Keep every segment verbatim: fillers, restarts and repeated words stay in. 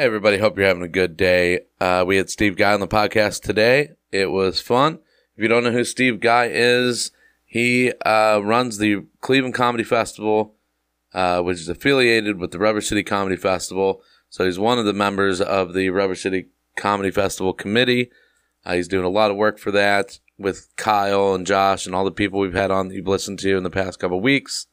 Hey, everybody. Hope you're having a good day. Uh, we had Steve Guy on the podcast today. It was fun. If you don't know who Steve Guy is, he uh, runs the Cleveland Comedy Festival, uh, which is affiliated with the Rubber City Comedy Festival. So he's one of the members of the Rubber City Comedy Festival committee. Uh, he's doing a lot of work for that with Kyle and Josh and all the people we've had on that you've listened to in the past couple of weeks.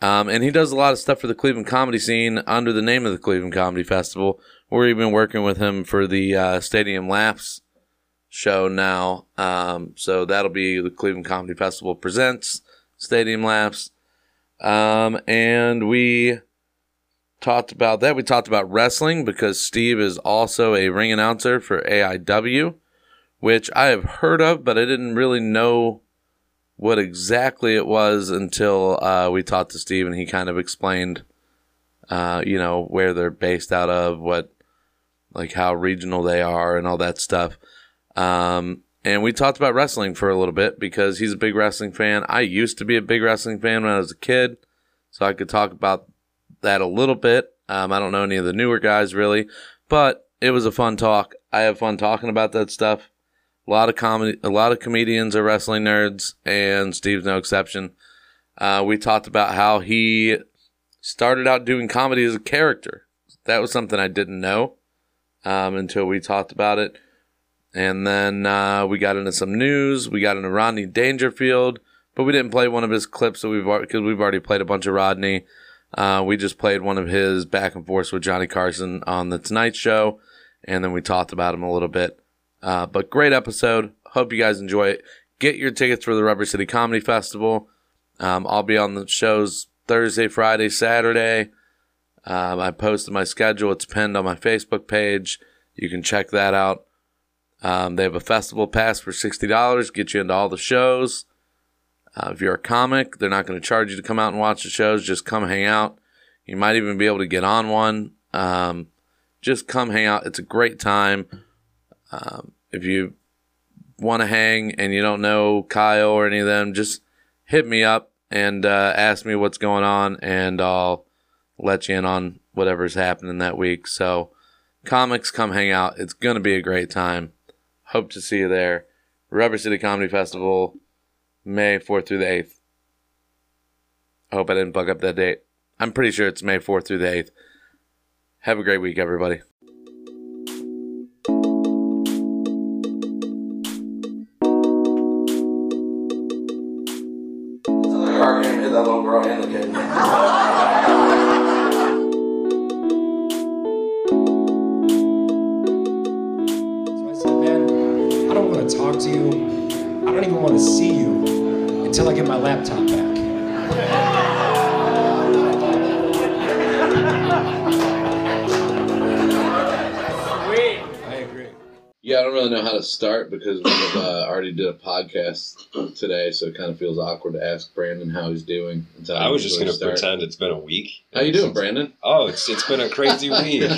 Um, and he does a lot of stuff for the Cleveland comedy scene under the name of the Cleveland Comedy Festival. We've been working with him for the uh, Stadium Laughs show now. Um, so that'll be the Cleveland Comedy Festival presents Stadium Laughs. Um, and we talked about that. We talked about wrestling because Steve is also a ring announcer for A I W, which I have heard of, but I didn't really know what exactly it was until uh, we talked to Steve and he kind of explained, uh, you know, where they're based out of, what, like how regional they are and all that stuff. Um, and we talked about wrestling for a little bit because he's a big wrestling fan. I used to be a big wrestling fan when I was a kid, so I could talk about that a little bit. Um, I don't know any of the newer guys really, but it was a fun talk. I have fun talking about that stuff. A lot of comedy, a lot of comedians are wrestling nerds, and Steve's no exception. Uh, we talked about how he started out doing comedy as a character. That was something I didn't know um, until we talked about it. And then uh, we got into some news. We got into Rodney Dangerfield, but we didn't play one of his clips, so we've because we've already played a bunch of Rodney. Uh, we just played one of his back and forth with Johnny Carson on the Tonight Show, and then we talked about him a little bit. Uh, but great episode. Hope you guys enjoy it. Get your tickets for the Rubber City Comedy Festival. Um, I'll be on the shows Thursday, Friday, Saturday. Um, I posted my schedule. It's pinned on my Facebook page. You can check that out. Um, they have a festival pass for sixty dollars. Get you into all the shows. Uh, if you're a comic, they're not going to charge you to come out and watch the shows. Just come hang out. You might even be able to get on one. Um, just come hang out. It's a great time. Um, if you want to hang and you don't know Kyle or any of them, just hit me up and uh, ask me what's going on, and I'll let you in on whatever's happening that week. So, comics, come hang out. It's going to be a great time. Hope to see you there. Rubber City Comedy Festival, May fourth through the eighth. I hope I didn't bug up that date. I'm pretty sure it's May fourth through the eighth. Have a great week, everybody. That little girl and the kid. So I said, man, I don't want to talk to you. I don't even want to see you until I get my laptop back. Sweet. I agree. Yeah, I don't really know how to start because we've uh, already did a podcast today, so it kind of feels awkward to ask Brandon how he's doing. I was just going to pretend it's been a week. How you doing, Brandon? Oh, it's it's been a crazy week.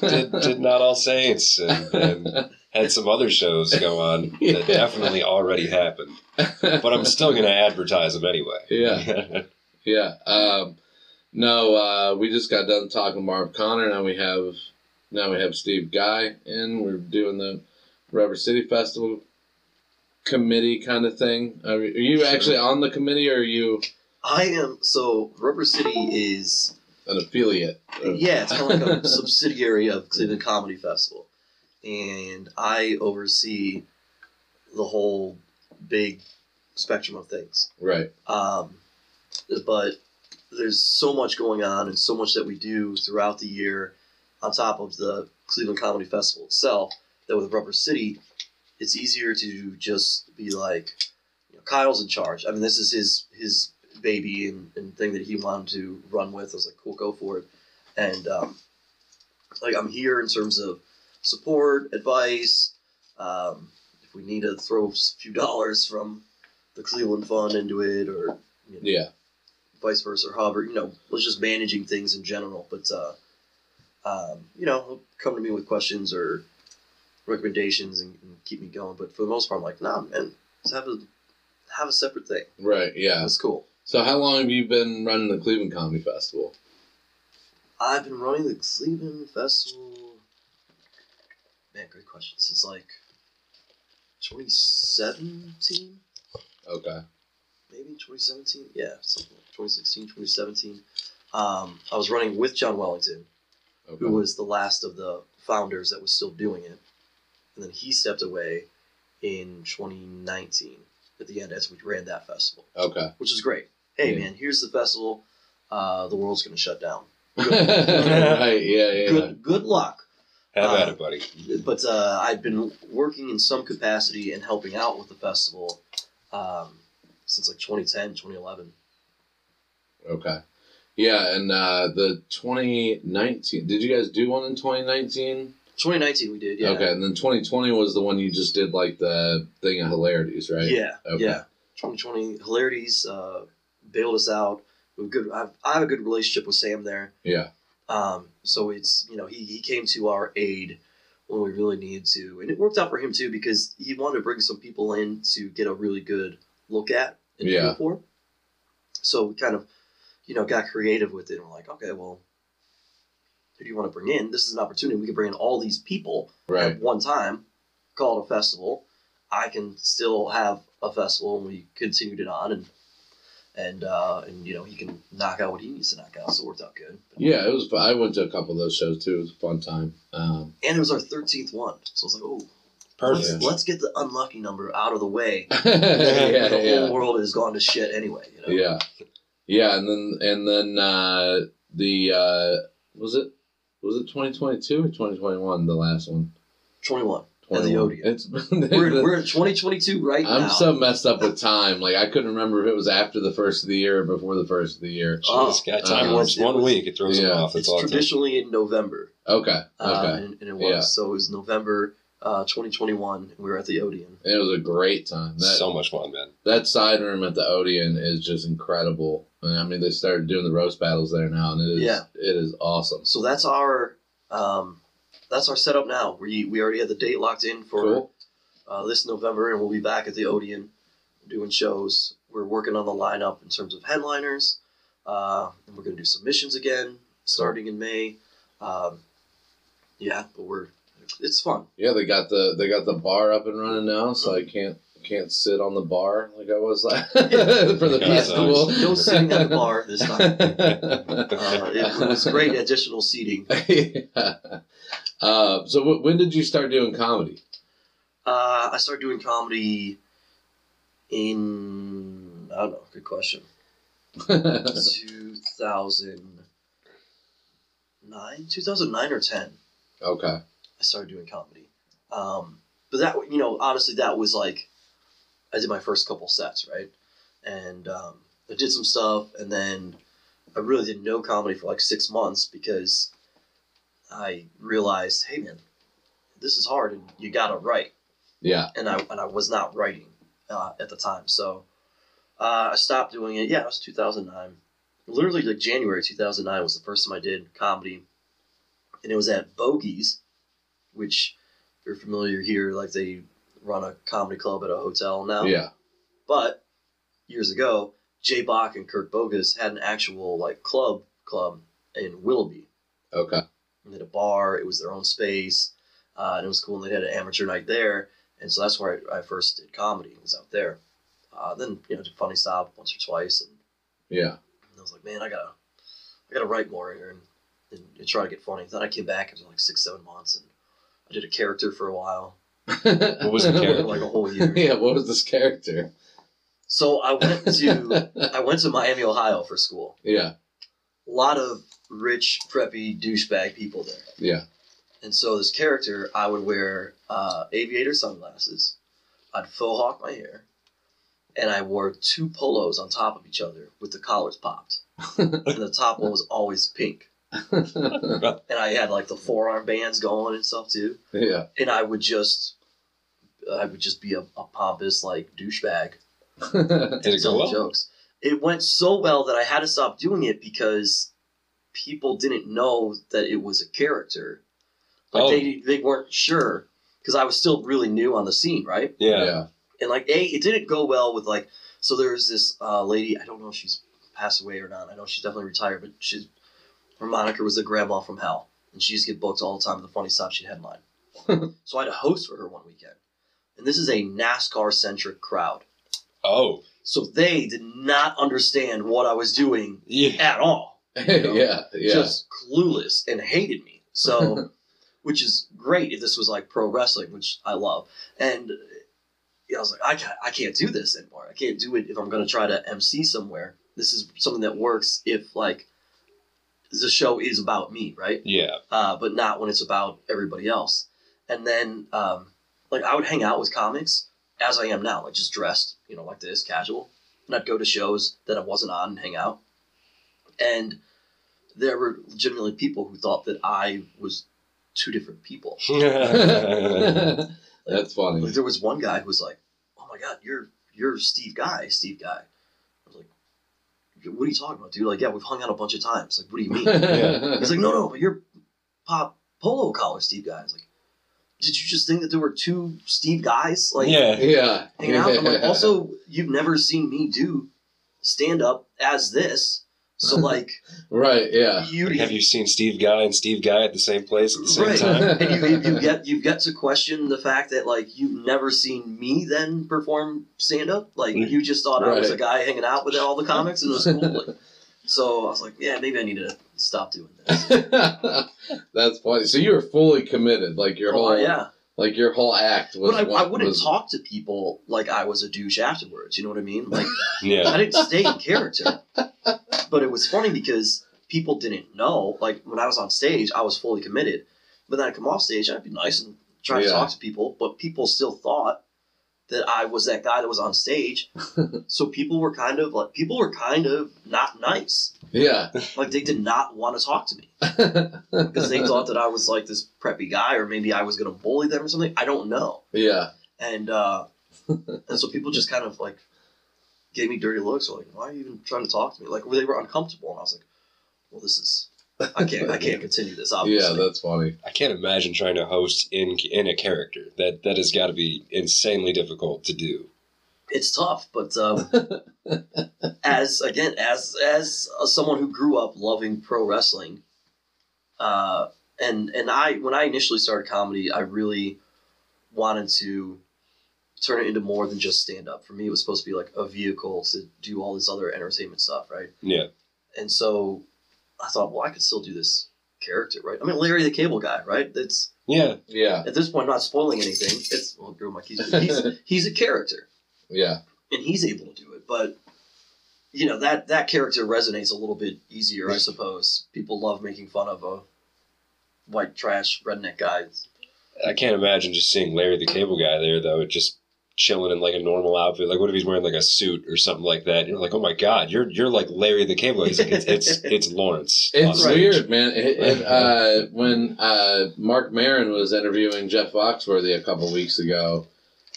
did, did Not All Saints and, and had some other shows go on that yeah. definitely already happened. But I'm still going to advertise them anyway. Yeah. yeah. Um, no, uh, we just got done talking to Marv Connor. Now we have, now we have Steve Guy in. We're doing the Rubber City Festival committee kind of thing. Are you actually on the committee, or are you? I am. So Rubber City is an affiliate. Of... Yeah, it's kind of like a subsidiary of Cleveland Comedy Festival, and I oversee the whole big spectrum of things. Right. Um, but there's so much going on, and so much that we do throughout the year, on top of the Cleveland Comedy Festival itself. That with Rubber City, it's easier to just be like, you know, Kyle's in charge. I mean, this is his his baby and, and thing that he wanted to run with. I was like, cool, go for it. And um, like, I'm here in terms of support, advice. Um, if we need to throw a few dollars from the Cleveland Fund into it, or you know, yeah, vice versa, or however, you know, let's just managing things in general. But uh, um, you know, come to me with questions or recommendations and, and keep me going, but for the most part, I'm like, nah, man, let's have a have a separate thing. Right. Yeah, that's cool. So, how long have you been running the Cleveland Comedy Festival? I've been running the Cleveland Festival. Man, great question. Since like twenty seventeen. Okay. Maybe twenty seventeen. Yeah, something like twenty sixteen, twenty seventeen. Um, I was running with John Wellington, okay, who was the last of the founders that was still doing it, and then he stepped away in twenty nineteen. At the end, as we ran that festival. Okay. Which is great. Hey, yeah, man, here's the festival. Uh, the world's going to shut down. Good. Right, yeah, yeah. Good, good luck. Have uh, at it, buddy. But uh, I've been working in some capacity and helping out with the festival um, since like twenty ten, twenty eleven. Okay. Yeah, and uh, the twenty nineteen, did you guys do one in twenty nineteen? twenty nineteen we did, yeah. Okay, and then twenty twenty was the one you just did, like, the thing of Hilarities, right? Yeah, okay. Yeah. twenty twenty, Hilarities uh, bailed us out. We were good. I've, I have a good relationship with Sam there. Yeah. Um. So it's, you know, he, he came to our aid when we really needed to. And it worked out for him, too, because he wanted to bring some people in to get a really good look at and feel for. So we kind of, you know, got creative with it. And we're like, okay, well, who do you want to bring in? This is an opportunity. We can bring in all these people right at one time, call it a festival. I can still have a festival, and we continued it on, and and uh, and you know, he can knock out what he needs to knock out. So it worked out good. But yeah, it was fun. I went to a couple of those shows too. It was a fun time. Um, and it was our thirteenth one, so I was like, oh, perfect. Let's, let's get the unlucky number out of the way. Yeah, the whole yeah. world has gone to shit anyway. You know? Yeah, yeah, and then and then uh, the uh, was it. Was it twenty twenty-two or twenty twenty-one, the last one? twenty-one. twenty-one. The Odeon. It's, we're, we're in twenty twenty-two right now. I'm so messed up with time. Like, I couldn't remember if it was after the first of the year or before the first of the year. Oh, it's got time. Uh, it's one it was, week. It throws yeah. them off. It's, it's all traditionally time. In November. Okay. Okay. Uh, and, and it was. Yeah. So it was November uh, twenty twenty-one, and we were at the Odeon. It was a great time. That, so much fun, man. That side room at the Odeon is just incredible. I mean, they started doing the roast battles there now, and it is yeah. it is awesome. So that's our um, that's our setup now. We we already have the date locked in for cool. uh, this November, and we'll be back at the Odeon doing shows. We're working on the lineup in terms of headliners, uh, and we're going to do submissions again starting in May. Um, yeah, but we're it's fun. Yeah, they got the they got the bar up and running now, so I can't. Can't sit on the bar like I was like for the yeah, festival. No sitting at the bar this time. Uh, it was great additional seating. Yeah. Uh, so w- when did you start doing comedy? Uh, I started doing comedy in I don't know. Good question. two thousand nine, two thousand nine or ten. Okay. I started doing comedy, um, but that you know honestly that was like. I did my first couple sets, right? And um, I did some stuff, and then I really did no comedy for like six months because I realized, hey man, this is hard, and you gotta write. Yeah. And I and I was not writing uh, at the time, so uh, I stopped doing it. Yeah, it was two thousand nine. Literally, like January two thousand nine was the first time I did comedy, and it was at Bogey's, which if you're familiar here, like they run a comedy club at a hotel now. Yeah. But years ago, Jay Bach and Kirk Bogas had an actual like club club in Willoughby. Okay. And they had a bar. It was their own space. Uh, and it was cool. And they had an amateur night there. And so that's where I, I first did comedy. It was out there. Uh, then, you know, did Funny Stop once or twice. And yeah. And I was like, man, I gotta, I gotta write more here and, and, and try to get funny. Then I came back after like six, seven months. And I did a character for a while. What was the character? Like a whole year. Yeah, what was this character? So I went to I went to Miami, Ohio for school. Yeah. A lot of rich, preppy, douchebag people there. Yeah. And so this character, I would wear uh, aviator sunglasses. I'd faux hawk my hair. And I wore two polos on top of each other with the collars popped. And the top one was always pink. And I had like the forearm bands going and stuff too. Yeah. And I would just... I would just be a, a pompous, like, douchebag. Did it go well? Jokes. It went so well that I had to stop doing it because people didn't know that it was a character. Like, oh. they, they weren't sure. Because I was still really new on the scene, right? Yeah. yeah. And, like, A, it didn't go well with, like... So there's this uh, lady, I don't know if she's passed away or not. I know she's definitely retired, but she's Her moniker was the grandma from hell, and she used to get booked all the time with the funny stuff she'd headline. So I had a host for her one weekend. And this is a NASCAR-centric crowd. Oh. So they did not understand what I was doing yeah. at all. You know? yeah, yeah. Just clueless and hated me. So, which is great if this was like pro wrestling, which I love. And I was like, I can't, I can't do this anymore. I can't do it if I'm going to try to M C somewhere. This is something that works if like the show is about me, right? Yeah. Uh, but not when it's about everybody else. And then um, like I would hang out with comics as I am now, like just dressed, you know, like this, casual. And I'd go to shows that I wasn't on and hang out. And there were legitimately people who thought that I was two different people. like, That's funny. Like there was one guy who was like, "Oh my God, you're you're Steve Guy, Steve Guy." I was like, "What are you talking about, dude? Like, yeah, we've hung out a bunch of times. Like, what do you mean?" yeah. He's like, "No, no, but you're Pop Polo Collar Steve Guy." I was like, "Did you just think that there were two Steve Guys?" Like, yeah, yeah. Hanging out. I'm like, also, you've never seen me do stand up as this. So like, right, yeah. You, have you seen Steve Guy and Steve Guy at the same place at the same right. time? And you, you get you get to question the fact that like you've never seen me then perform stand up. Like you just thought right. I was a guy hanging out with all the comics and it was cool. Like, so I was like, yeah, maybe I need to stop doing this. That's funny. So you were fully committed, like your oh, whole yeah. Like, your whole act was... But I, what, I wouldn't was... talk to people like I was a douche afterwards, you know what I mean? Like, yeah. I didn't stay in character. But it was funny because people didn't know. Like, when I was on stage, I was fully committed. But then I'd come off stage, I'd be nice and try yeah. to talk to people. But people still thought that I was that guy that was on stage. So people were kind of, like, people were kind of not nice. Yeah. Like, they did not want to talk to me. Because they thought that I was, like, this preppy guy, or maybe I was going to bully them or something. I don't know. Yeah. And uh, and so people just kind of, like, gave me dirty looks. Or like, why are you even trying to talk to me? Like, they were uncomfortable. And I was like, well, this is... I can't. I can't continue this. Obviously. Yeah, that's funny. I can't imagine trying to host in in a character. That that has got to be insanely difficult to do. It's tough, but um, as again as as someone who grew up loving pro wrestling, uh, and and I when I initially started comedy, I really wanted to turn it into more than just stand up. For me, it was supposed to be like a vehicle to do all this other entertainment stuff, right? Yeah, and so. I thought, well, I could still do this character, right? I mean, Larry the Cable Guy, right? That's yeah, yeah. At this point, I'm not spoiling anything. It's well, my keys. He's he's a character, yeah, and he's able to do it. But you know that that character resonates a little bit easier, I suppose. People love making fun of a white trash redneck guy. I can't imagine just seeing Larry the Cable Guy there, though. It just chilling in like a normal outfit. Like, what if he's wearing like a suit or something like that? And you're like, oh my God, you're you're like Larry the Cable Guy. It's like, it's, it's it's Lawrence. It's weird, man. It, it, uh, when uh, Mark Maron was interviewing Jeff Foxworthy a couple weeks ago,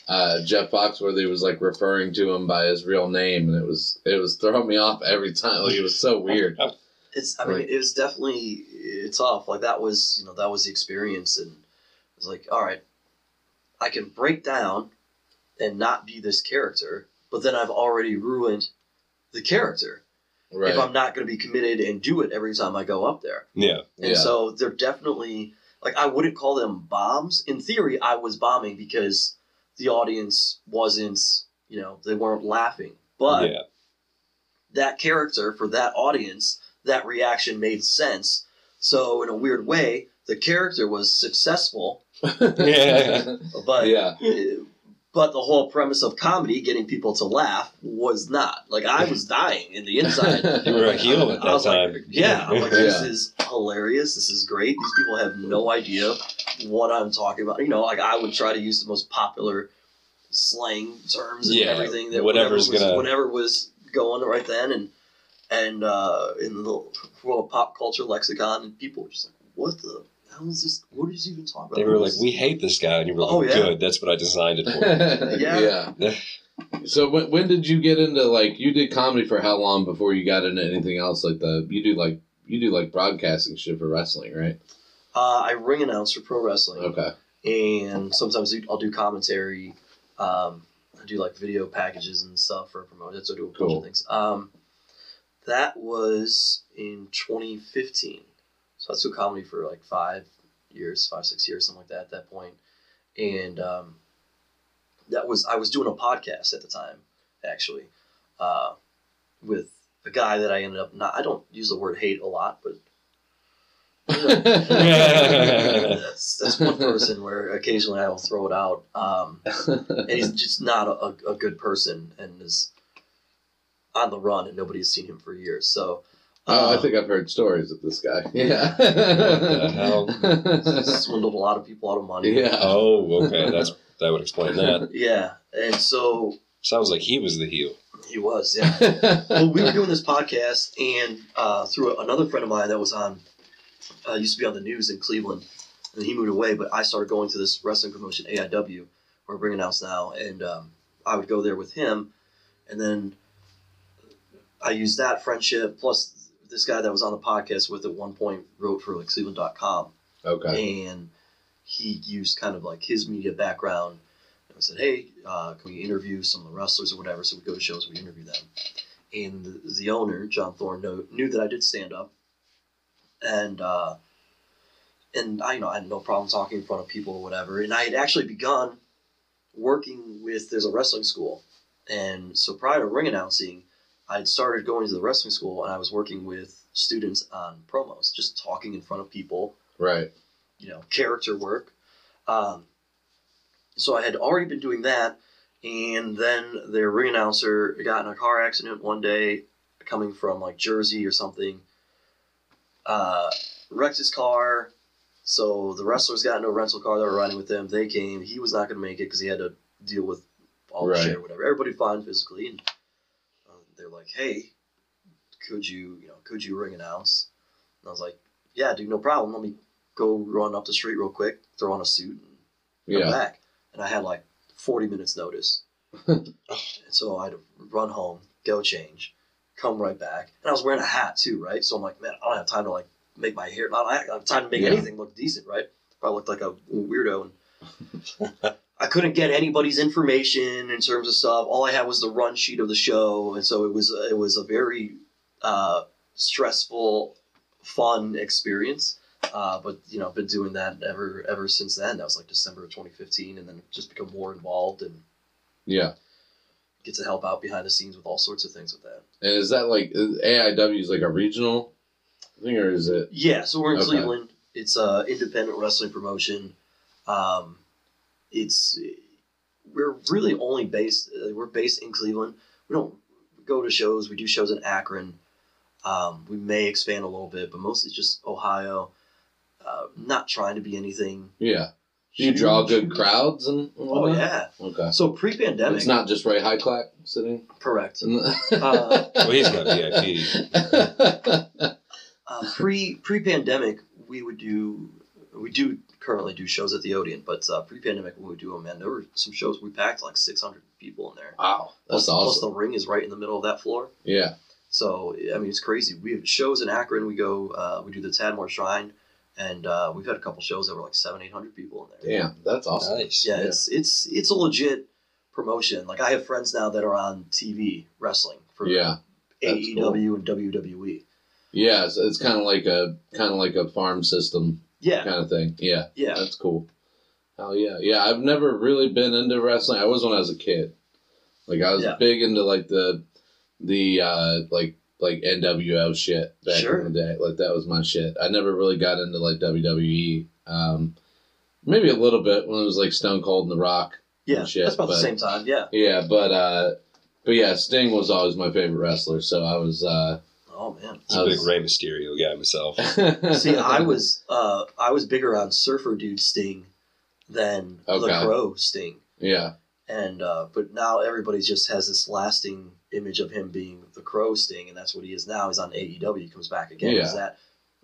uh, Jeff Foxworthy was like referring to him by his real name, and it was it was throwing me off every time. Like, it was so weird. It's I mean, like, it was definitely tough. Like that was you know that was the experience, and it was like, all right, I can break down and not be this character, but then I've already ruined the character. Right. If I'm not going to be committed and do it every time I go up there. Yeah. And yeah. so they're definitely, like, I wouldn't call them bombs. In theory, I was bombing because the audience wasn't, you know, they weren't laughing. But yeah. that character for that audience, that reaction made sense. So in a weird way, the character was successful. yeah. But yeah. It, But the whole premise of comedy, getting people to laugh, was not. Like, I was dying in the inside. You were a heel at that time. Like, yeah. I'm like, this yeah. is hilarious. This is great. These people have no idea what I'm talking about. You know, like, I would try to use the most popular slang terms and yeah, everything. That Whatever's whatever was, gonna... whatever was going right then. And, and uh, in the little world of pop culture lexicon, and people were just like, what the... How is this? What is he even talking about? They were like, we hate this guy. And you were like, oh, yeah. good, that's what I designed it for. yeah. yeah. So when, when did you get into, like, you did comedy for how long before you got into anything else? Like the, you do like, you do like broadcasting shit for wrestling, right? Uh, I ring announce for pro wrestling. Okay. And sometimes I'll do commentary. Um, I do like video packages and stuff for promotion. So I do a bunch cool. of things. Um, that was in twenty fifteen. So I was doing comedy for like five years, five, six years, something like that at that point. And um, that was, I was doing a podcast at the time, actually, uh, with a guy that I ended up not, I don't use the word hate a lot, but you know, that's, that's one person where occasionally I will throw it out. Um, and he's just not a, a good person and is on the run and nobody's seen him for years. So, Oh, I think I've heard stories of this guy. Yeah. What the hell? Swindled a lot of people out of money. Yeah. Oh, okay. That's that would explain that. Yeah. And so sounds like he was the heel. He was, yeah. Well, we were doing this podcast and uh, through another friend of mine that was on uh, used to be on the news in Cleveland, and he moved away, but I started going to this wrestling promotion, A I W, we're bringing out now, and um, I would go there with him, and then I used that friendship plus this guy that was on the podcast with at one point wrote for like Cleveland dot com. Okay. And he used kind of like his media background. And I said, hey, uh, can we interview some of the wrestlers or whatever? So we go to shows, we interview them. And the, the owner, John Thorne, know, knew that I did stand up. And, uh, and I, you know, I had no problem talking in front of people or whatever. And I had actually begun working with, there's a wrestling school. And so prior to ring announcing, I'd started going to the wrestling school and I was working with students on promos, just talking in front of people. Right. You know, character work. Um, so I had already been doing that. And then their ring announcer got in a car accident one day coming from like Jersey or something, uh, wrecked his car. So the wrestlers got into a rental car that were riding with them. They came, he was not going to make it because he had to deal with all the right. shit or whatever. Everybody fine physically. And they're like, hey, could you, you know, could you ring announce? And I was like, yeah, dude, no problem. Let me go run up the street real quick, throw on a suit, and come yeah. back. And I had like forty minutes notice. And so I had to run home, go change, come right back. And I was wearing a hat too, right? So I'm like, man, I don't have time to like make my hair, I don't have time to make yeah. anything look decent, right? I looked like a weirdo. And I couldn't get anybody's information in terms of stuff. All I had was the run sheet of the show, and so it was it was a very uh, stressful, fun experience. Uh, but you know, I've been doing that ever ever since then. That was like December of twenty fifteen, and then just become more involved and yeah, get to help out behind the scenes with all sorts of things with that. And is that like A I W is like a regional thing, or is it? Yeah, so we're in okay. Cleveland. It's an independent wrestling promotion. Um, It's we're really only based we're based in Cleveland. We don't go to shows. We do shows in Akron. Um, we may expand a little bit, but mostly just Ohio. Uh, not trying to be anything. Yeah, do you draw good crowds and all oh that? Yeah. Okay. So pre-pandemic, it's not just Ray Hyclak sitting. Correct. uh, well, he's got V I P. uh, pre pre-pandemic, we would do we do. currently do shows at the Odeon, but uh, pre-pandemic when we do them, man, there were some shows we packed like six hundred people in there. Wow, that's plus, awesome. Plus the ring is right in the middle of that floor. Yeah. So, I mean, it's crazy. We have shows in Akron. We go, uh, we do the Tadmor Shrine, and uh, we've had a couple shows that were like seven hundred, eight hundred people in there. Damn, that's awesome. Nice. Yeah, yeah, it's it's it's a legit promotion. Like, I have friends now that are on T V wrestling for yeah, A E W cool. and W W E. Yeah, so it's kind of like a kind of like a farm system. Yeah. Kind of thing. Yeah. Yeah. That's cool. Hell yeah. Yeah. I've never really been into wrestling. I was when I was a kid. Like I was yeah. big into like the, the, uh, like, like N W O shit back sure. in the day. Like that was my shit. I never really got into like W W E. Um, maybe a little bit when it was like Stone Cold and The Rock. Yeah. And shit, that's about but, the same time. Yeah. Yeah. But, uh, but yeah, Sting was always my favorite wrestler. So I was, uh, oh man, I'm a big Rey Mysterio guy myself. See, I was uh, I was bigger on Surfer Dude Sting than oh, the Crow Sting. Yeah, and uh, but now everybody just has this lasting image of him being the Crow Sting, and that's what he is now. He's on A E W. He comes back again. Yeah. Is that?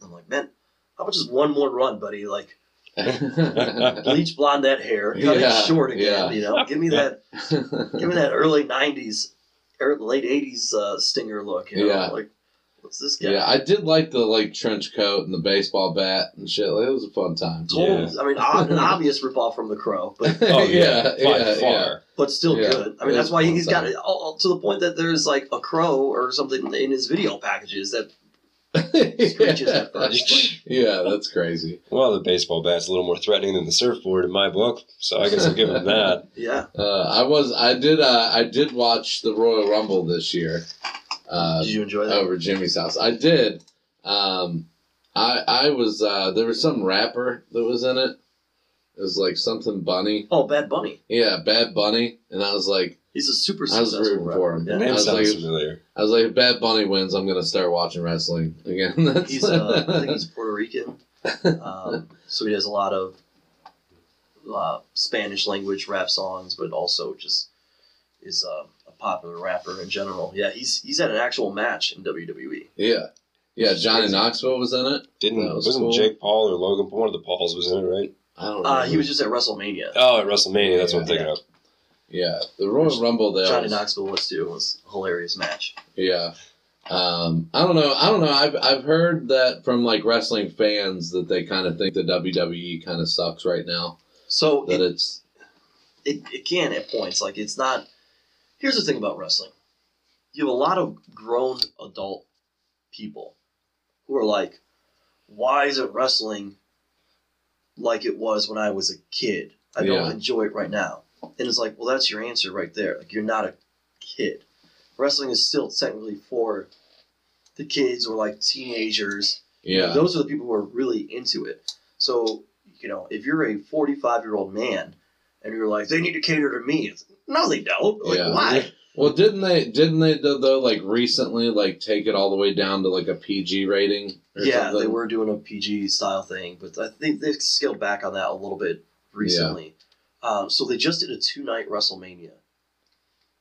I'm like, man, how about just one more run, buddy? Like, bleach blonde that hair, cut yeah. it short again. Yeah. You know, give me that, give me that early nineties, or late eighties uh, Stinger look. You know? Yeah, like. What's this guy? Yeah, I did like the like trench coat and the baseball bat and shit. Like, it was a fun time. Totally. Yeah. I mean, an obvious ripoff from The Crow, but oh, yeah, yeah, yeah, yeah, but still yeah. good. I mean, it that's why he's time. got it all, all to the point that there's like a crow or something in his video packages that Screeches at first. Yeah, that's crazy. Well, the baseball bat's a little more threatening than the surfboard in my book, so I guess I'll give him that. Yeah. Uh, I was, I did, uh, I did watch the Royal Rumble this year. Uh, did you enjoy that? Over Jimmy's house. I did. Um, I, I was, uh, there was some rapper that was in it. It was like something Bunny. Oh, Bad Bunny. Yeah, Bad Bunny. And I was like, he's a super successful I was rooting rapper. For him. Yeah. I, was like, familiar. I was like, if Bad Bunny wins, I'm going to start watching wrestling again. That's he's, uh, I think he's Puerto Rican. Um, so he has a lot of uh, Spanish language rap songs, but also just is uh, a popular rapper in general. Yeah, he's he's had an actual match in W W E. Yeah. Yeah, Johnny Knoxville was in it. Didn't was Wasn't cool. Jake Paul or Logan Paul? One of the Pauls was in it, right? I don't know. Uh, he was just at WrestleMania. Oh, at WrestleMania. That's yeah, what I'm thinking yeah. of. Yeah. The Royal Which Rumble there. Johnny was, Knoxville was too. It was a hilarious match. Yeah. Um, I don't know. I don't know. I've, I've heard that from like wrestling fans that they kind of think the W W E kind of sucks right now. So that it, it's. It, it can at points. Like, it's not. Here's the thing about wrestling. You have a lot of grown adult people who are like, why isn't wrestling like it was when I was a kid? I don't yeah. enjoy it right now. And it's like, well, that's your answer right there. Like, you're not a kid. Wrestling is still technically for the kids or like teenagers. Yeah. Those are the people who are really into it. So, you know, if you're a forty-five year old man and you're like, they need to cater to me. It's like, no, they don't. Like, yeah. why? Well, didn't they, didn't they though, like recently, like take it all the way down to like a P G rating? Or yeah, something? They were doing a P G style thing, but I think they've scaled back on that a little bit recently. Yeah. Um, so they just did a two night WrestleMania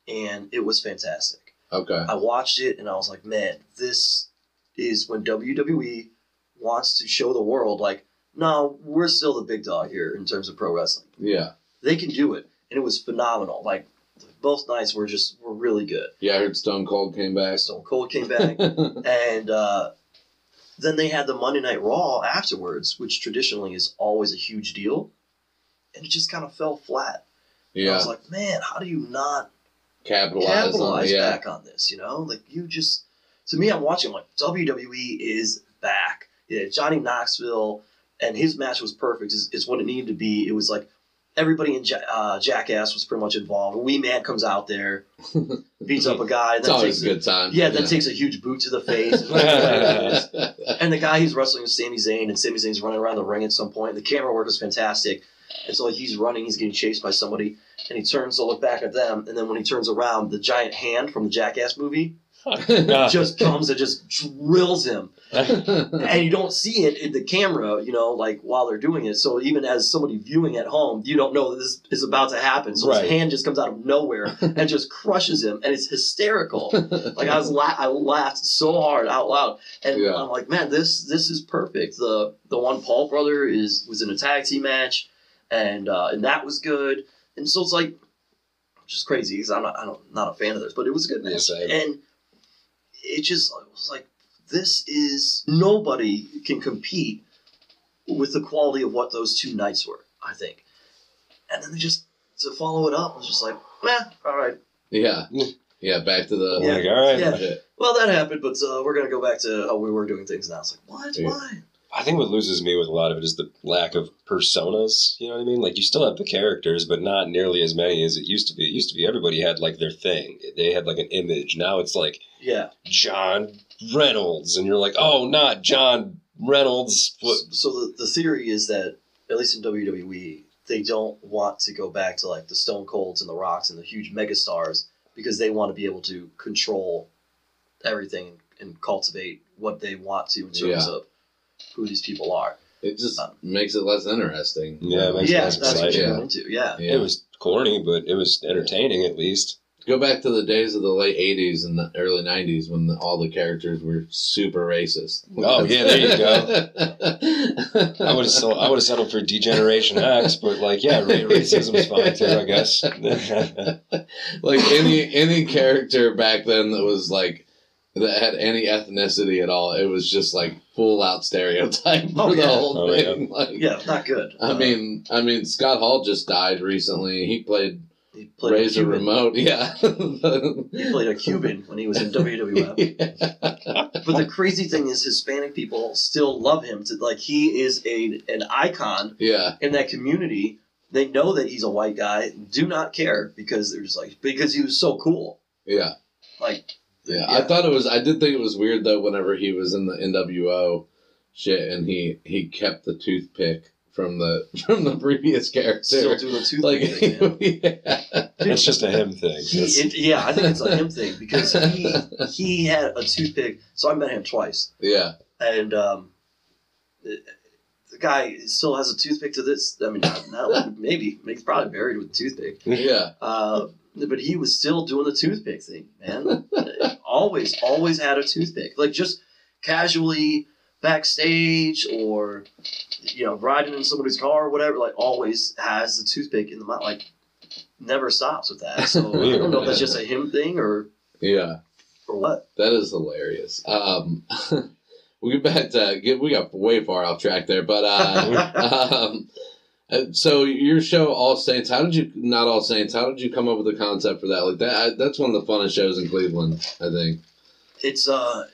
and it was fantastic. Okay. I watched it and I was like, man, this is when W W E wants to show the world, like, no, we're still the big dog here in terms of pro wrestling. Yeah. They can do it. And it was phenomenal. Like, both nights were just were really good. Yeah, I heard Stone Cold came back. Stone Cold came back. And uh, then they had the Monday Night Raw afterwards, which traditionally is always a huge deal. And it just kind of fell flat. Yeah. And I was like, man, how do you not capitalize, capitalize on, yeah. back on this? You know, like you just, to me, I'm watching, I'm like, W W E is back. Yeah, Johnny Knoxville and his match was perfect. It's, it's what it needed to be. It was like, everybody in ja- uh, Jackass was pretty much involved. Wee Man comes out there, beats up a guy. It's always a good time. Yeah, that yeah. takes a huge boot to the face. And the guy he's wrestling is Sami Zayn, and Sami Zayn's running around the ring at some point. The camera work is fantastic. And so like, he's running, he's getting chased by somebody, and he turns to look back at them, and then when he turns around, the giant hand from the Jackass movie just comes and just drills him. And you don't see it in the camera, you know, like while they're doing it. So even as somebody viewing at home, you don't know that this is about to happen. So right. his hand just comes out of nowhere and just crushes him. And it's hysterical. Like I was, la- I laughed so hard out loud. And yeah. I'm like, man, this this is perfect. The the one Paul brother is was in a tag team match, and uh, and that was good. And so it's like, which is crazy because I'm not I'm not a fan of this, but it was a good match. Yeah, and it just it was like, this is, nobody can compete with the quality of what those two nights were, I think. And then they just, to follow it up, I was just like, meh, all right. Yeah. Yeah, back to the, yeah. like, all right. Yeah. Well, that happened, but uh, we're going to go back to how we were doing things now. It's like, what? Yeah. Why? I think what loses me with a lot of it is the lack of personas, you know what I mean? Like, you still have the characters, but not nearly as many as it used to be. It used to be everybody had, like, their thing. They had, like, an image. Now it's like, yeah, John Reynolds, and you're like, oh, not John Reynolds. So the, the theory is that, at least in W W E, they don't want to go back to, like, the Stone Colds and the Rocks and the huge megastars because they want to be able to control everything and cultivate what they want to in terms yeah. of who these people are. It just um, makes it less interesting. Yeah, it makes yeah, it less that's exciting. What into. Yeah. yeah, it was corny, but it was entertaining yeah. at least. Go back to the days of the late eighties and the early nineties when the, all the characters were super racist. Oh yeah, there you go. I would have I would have settled for Degeneration X, but like yeah, racism is fine too, I guess. Like any any character back then that was like, that had any ethnicity at all, it was just like full out stereotype for oh, yeah. the whole oh, thing. Yeah. Like, yeah, not good. I uh, mean, I mean, Scott Hall just died recently. He played He played Razor remote, yeah. He played a Cuban when he was in W W F. Yeah. But the crazy thing is, Hispanic people still love him. To, like, he is a an icon yeah. in that community. They know that he's a white guy. Do not care because they're just like because he was so cool. Yeah. Like. Yeah, yeah. I thought it was. I did think it was weird though. Whenever he was in the N W O shit, and he he kept the toothpick. From the from the previous character, still do the toothpick like, thing. Yeah. Dude, it's just a him thing. It, yeah, I think it's a him thing because he he had a toothpick. So I met him twice. Yeah, and um, the, the guy still has a toothpick to this. I mean, not, not maybe he's probably buried with a toothpick. Yeah, uh, but he was still doing the toothpick thing, man. always, always had a toothpick, like just casually. Backstage or, you know, riding in somebody's car or whatever, like, always has the toothpick in the mouth. Like, never stops with that. So I don't know if that's just a him thing or... Yeah. Or what? That is hilarious. Um, we, bet, uh, get, we got way far off track there, but... Uh, um, so your show, All Saints, how did you... Not All Saints, how did you come up with the concept for that? Like, that I, that's one of the funnest shows in Cleveland, I think. It's... uh.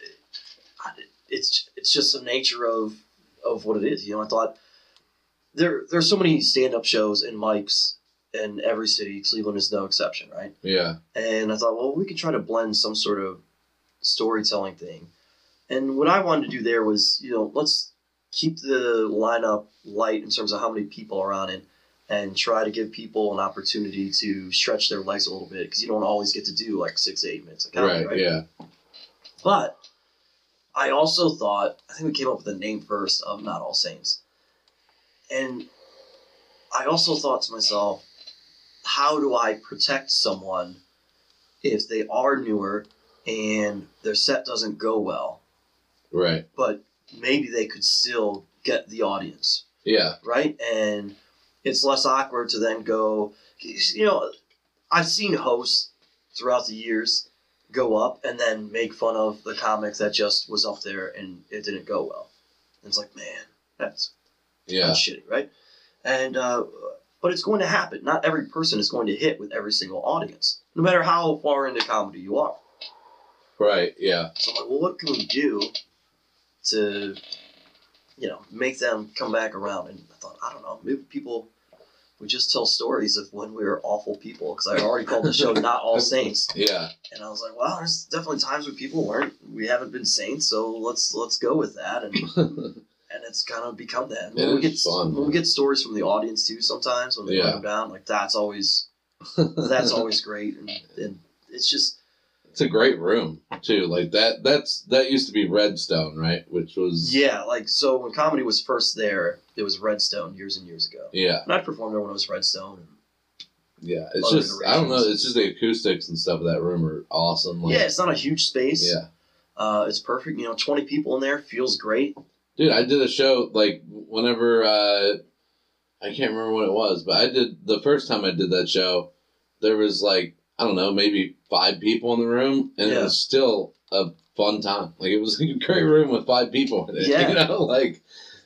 It's it's just the nature of, of what it is. You know, I thought there there's so many stand-up shows and mics in every city. Cleveland is no exception, right? Yeah. And I thought, well, we could try to blend some sort of storytelling thing. And what I wanted to do there was, you know, let's keep the lineup light in terms of how many people are on it and try to give people an opportunity to stretch their legs a little bit because you don't always get to do, like, six to eight minutes of comedy, right? Right, yeah. But... I also thought, I think we came up with a name first of Not All Saints. And I also thought to myself, how do I protect someone if they are newer and their set doesn't go well? Right. But maybe they could still get the audience. Yeah. Right? And it's less awkward to then go, you know, I've seen hosts throughout the years go up and then make fun of the comic that just was up there and it didn't go well. And it's like, man, that's, yeah. that's shitty, right? And uh, but it's going to happen. Not every person is going to hit with every single audience, no matter how far into comedy you are. Right, yeah. So I'm like, well, what can we do to, you know, make them come back around? And I thought, I don't know, maybe people... We just tell stories of when we were awful people, because I already called the show Not All Saints. Yeah. And I was like, well, there's definitely times when people weren't, we haven't been saints, so let's let's go with that. And and it's kind of become that. When we get fun, when we get stories from the audience, too, sometimes, when we yeah. write them down, like, that's always, that's always great. And, and it's just... It's a great room, too. Like, that that's that used to be Redstone, right? Which was... Yeah, like, so when comedy was first there, it was Redstone years and years ago. Yeah. And I performed there when it was Redstone. Yeah, it's just... I don't know. It's just the acoustics and stuff of that room are awesome. Like, yeah, it's not a huge space. Yeah. Uh, it's perfect. You know, twenty people in there feels great. Dude, I did a show, like, whenever... Uh, I can't remember when it was, but I did... The first time I did that show, there was, like... I don't know, maybe five people in the room, and yeah. it was still a fun time. Like, it was a great room with five people in it. Yeah. You know, like,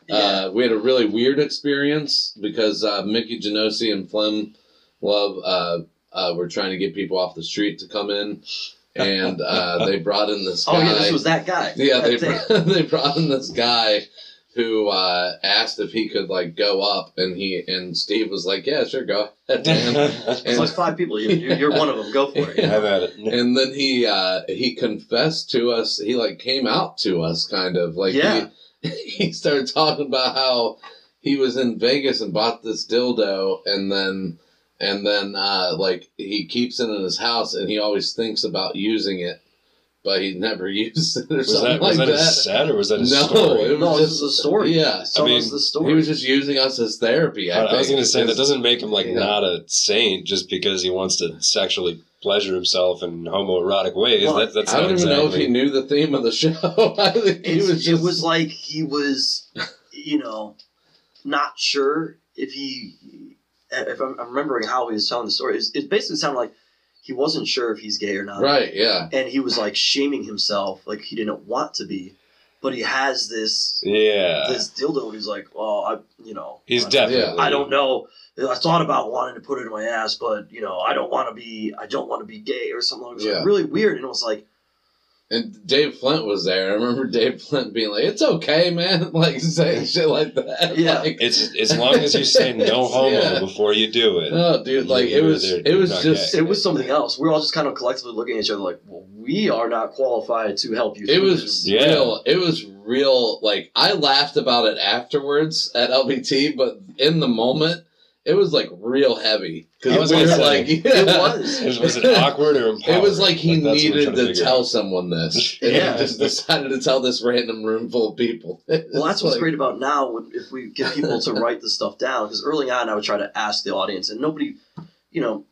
yeah. uh, we had a really weird experience because uh, Mickey Genosi and Flem Love uh, uh, were trying to get people off the street to come in, and uh, they brought in this guy. Oh, yeah, this was that guy. Yeah, that they, brought, they brought in this guy who uh, asked if he could, like, go up, and he and Steve was like, yeah, sure, go ahead. It's like five people. You're, yeah. you're one of them. Go for it. Yeah. I've had it. And then he uh, he confessed to us. He, like, came out to us, kind of. Like, yeah. he, he started talking about how he was in Vegas and bought this dildo, and then, and then uh, like, he keeps it in his house, and he always thinks about using it. But he never used it or was something that, was like that. Was that his set or was that his no, story? It was no, just, it was a story. Yeah. It's I mean, the story. He was just using us as therapy, I, I, I was going to say, that doesn't make him, like, yeah. not a saint just because he wants to sexually pleasure himself in homoerotic ways. Well, that, that's I don't exactly. even know if he knew the theme of the show. I think he was just... It was like he was, you know, not sure if he... If I'm remembering how he was telling the story, it basically sounded like he wasn't sure if he's gay or not. Right, yeah. And he was, like, shaming himself, like he didn't want to be. but he has this yeah this dildo and he's like, oh, I you know he's I, definitely I don't know. I thought about wanting to put it in my ass, but you know, I don't want to be I don't want to be gay or something. It was yeah. like really weird, and it was like. And Dave Flint was there. I remember Dave Flint being like, "It's okay, man." Like saying shit like that. Yeah, like, it's as long as you say no homo yeah. before you do it. No, dude, like it was, it was just, it was something else. We were all just kind of collectively looking at each other, like, "Well, we are not qualified to help you." It was yeah. real. It was real. Like I laughed about it afterwards at L B T, but in the moment. It was like real heavy because we were like, yeah. it was. It was it awkward or empowering? It was like he like, needed to, to tell out. someone this. And yeah, he just decided to tell this random room full of people. It's well, that's like, what's great about now when, if we get people to write this stuff down, because early on I would try to ask the audience, and nobody, you know,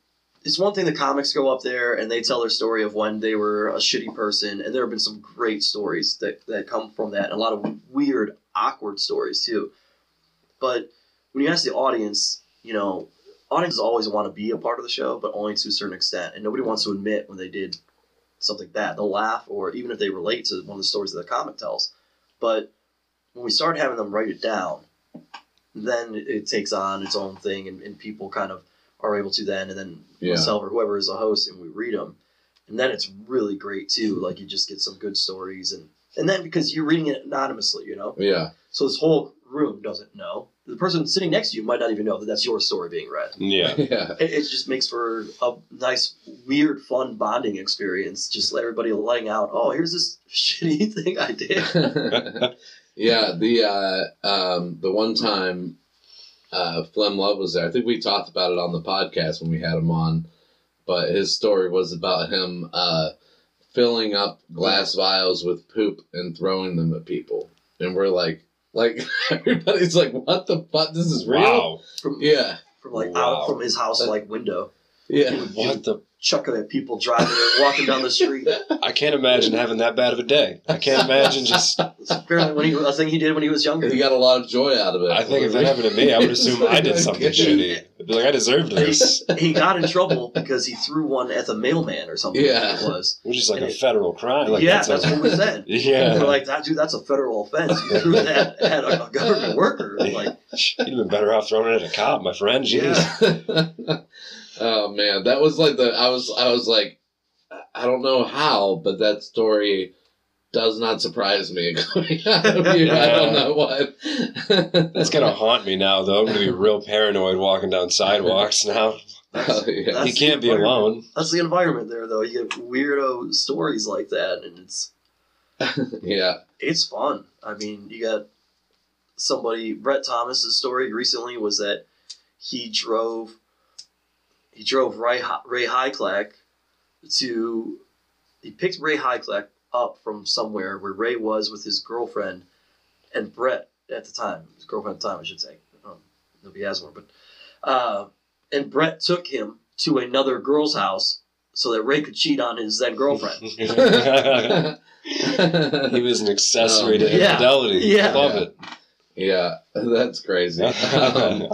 it's one thing the comics go up there and they tell their story of when they were a shitty person, and there have been some great stories that that come from that, and a lot of weird, awkward stories too. But when you ask the audience. You know, audiences always want to be a part of the show, but only to a certain extent. And nobody wants to admit when they did something bad. They'll laugh, or even if they relate to one of the stories that the comic tells. But when we start having them write it down, then it takes on its own thing, and, and people kind of are able to then, and then yeah. myself or whoever is a host, and we read them. And then it's really great, too. Like, you just get some good stories. And, and then because you're reading it anonymously, you know? Yeah. So this whole room doesn't know. The person sitting next to you might not even know that that's your story being read. Yeah. yeah. It, it just makes for a nice, weird, fun bonding experience. Just let everybody laying out, oh, here's this shitty thing I did. yeah. The uh, um, the one time uh, Flem Love was there, I think we talked about it on the podcast when we had him on, but his story was about him uh, filling up glass vials with poop and throwing them at people. And we're like, Like, everybody's like, what the fuck? This is real? Wow. From, yeah. From, like, wow. out from his house, like, window. Yeah. Would, what the... Chuckling at people driving and walking down the street. I can't imagine having that bad of a day. I can't imagine just... Apparently, when he, I think he did when he was younger. He got a lot of joy out of it. I think if that happened to me, I would assume I did something shitty. Like, I deserved this. He, he got in trouble because he threw one at the mailman or something. Yeah. Like it was. Which is like and a it, federal crime. Like yeah, that's, that's what we said. Yeah. They're like, that, dude, that's a federal offense. You threw that at a, a government worker. Like, you'd have been better off throwing it at a cop, my friend. Jeez. Yeah. Oh man, that was like the I was I was like, I don't know how, but that story does not surprise me. yeah. I don't know what. That's gonna haunt me now, though. I'm gonna be real paranoid walking down sidewalks now. Oh, yeah. You can't be alone. That's the environment there, though. You get weirdo stories like that, and it's yeah, it's fun. I mean, you got somebody. Brett Thomas's story recently was that he drove. He drove Ray, Ray Hyclak to... He picked Ray Hyclak up from somewhere where Ray was with his girlfriend and Brett at the time. His girlfriend at the time, I should say. Um, nobody has one, but... Uh, and Brett took him to another girl's house so that Ray could cheat on his then-girlfriend. He was an accessory um, to yeah, infidelity. Yeah. I love it. Yeah, that's crazy. um,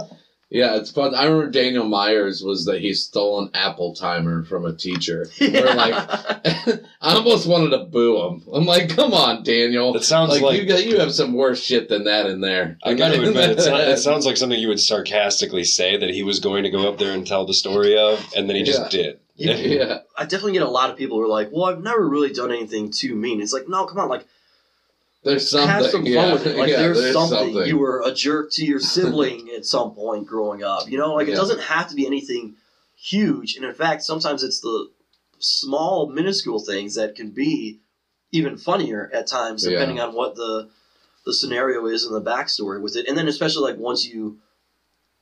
Yeah, it's fun. I remember Daniel Myers was that he stole an Apple timer from a teacher. Yeah. We're like, I almost wanted to boo him. I'm like, come on, Daniel. It sounds like, like you got, you have some worse shit than that in there. I got to admit, it's not, it sounds like something you would sarcastically say that he was going to go up there and tell the story of, and then he yeah. just did. Yeah. yeah, I definitely get a lot of people who are like, well, I've never really done anything too mean. It's like, no, come on, like. There's something. Have some fun yeah. with it. Like yeah, there's, there's something. something. You were a jerk to your sibling at some point growing up. You know, like yeah. it doesn't have to be anything huge. And in fact, sometimes it's the small, minuscule things that can be even funnier at times, depending yeah. on what the the scenario is and the backstory with it. And then especially like once you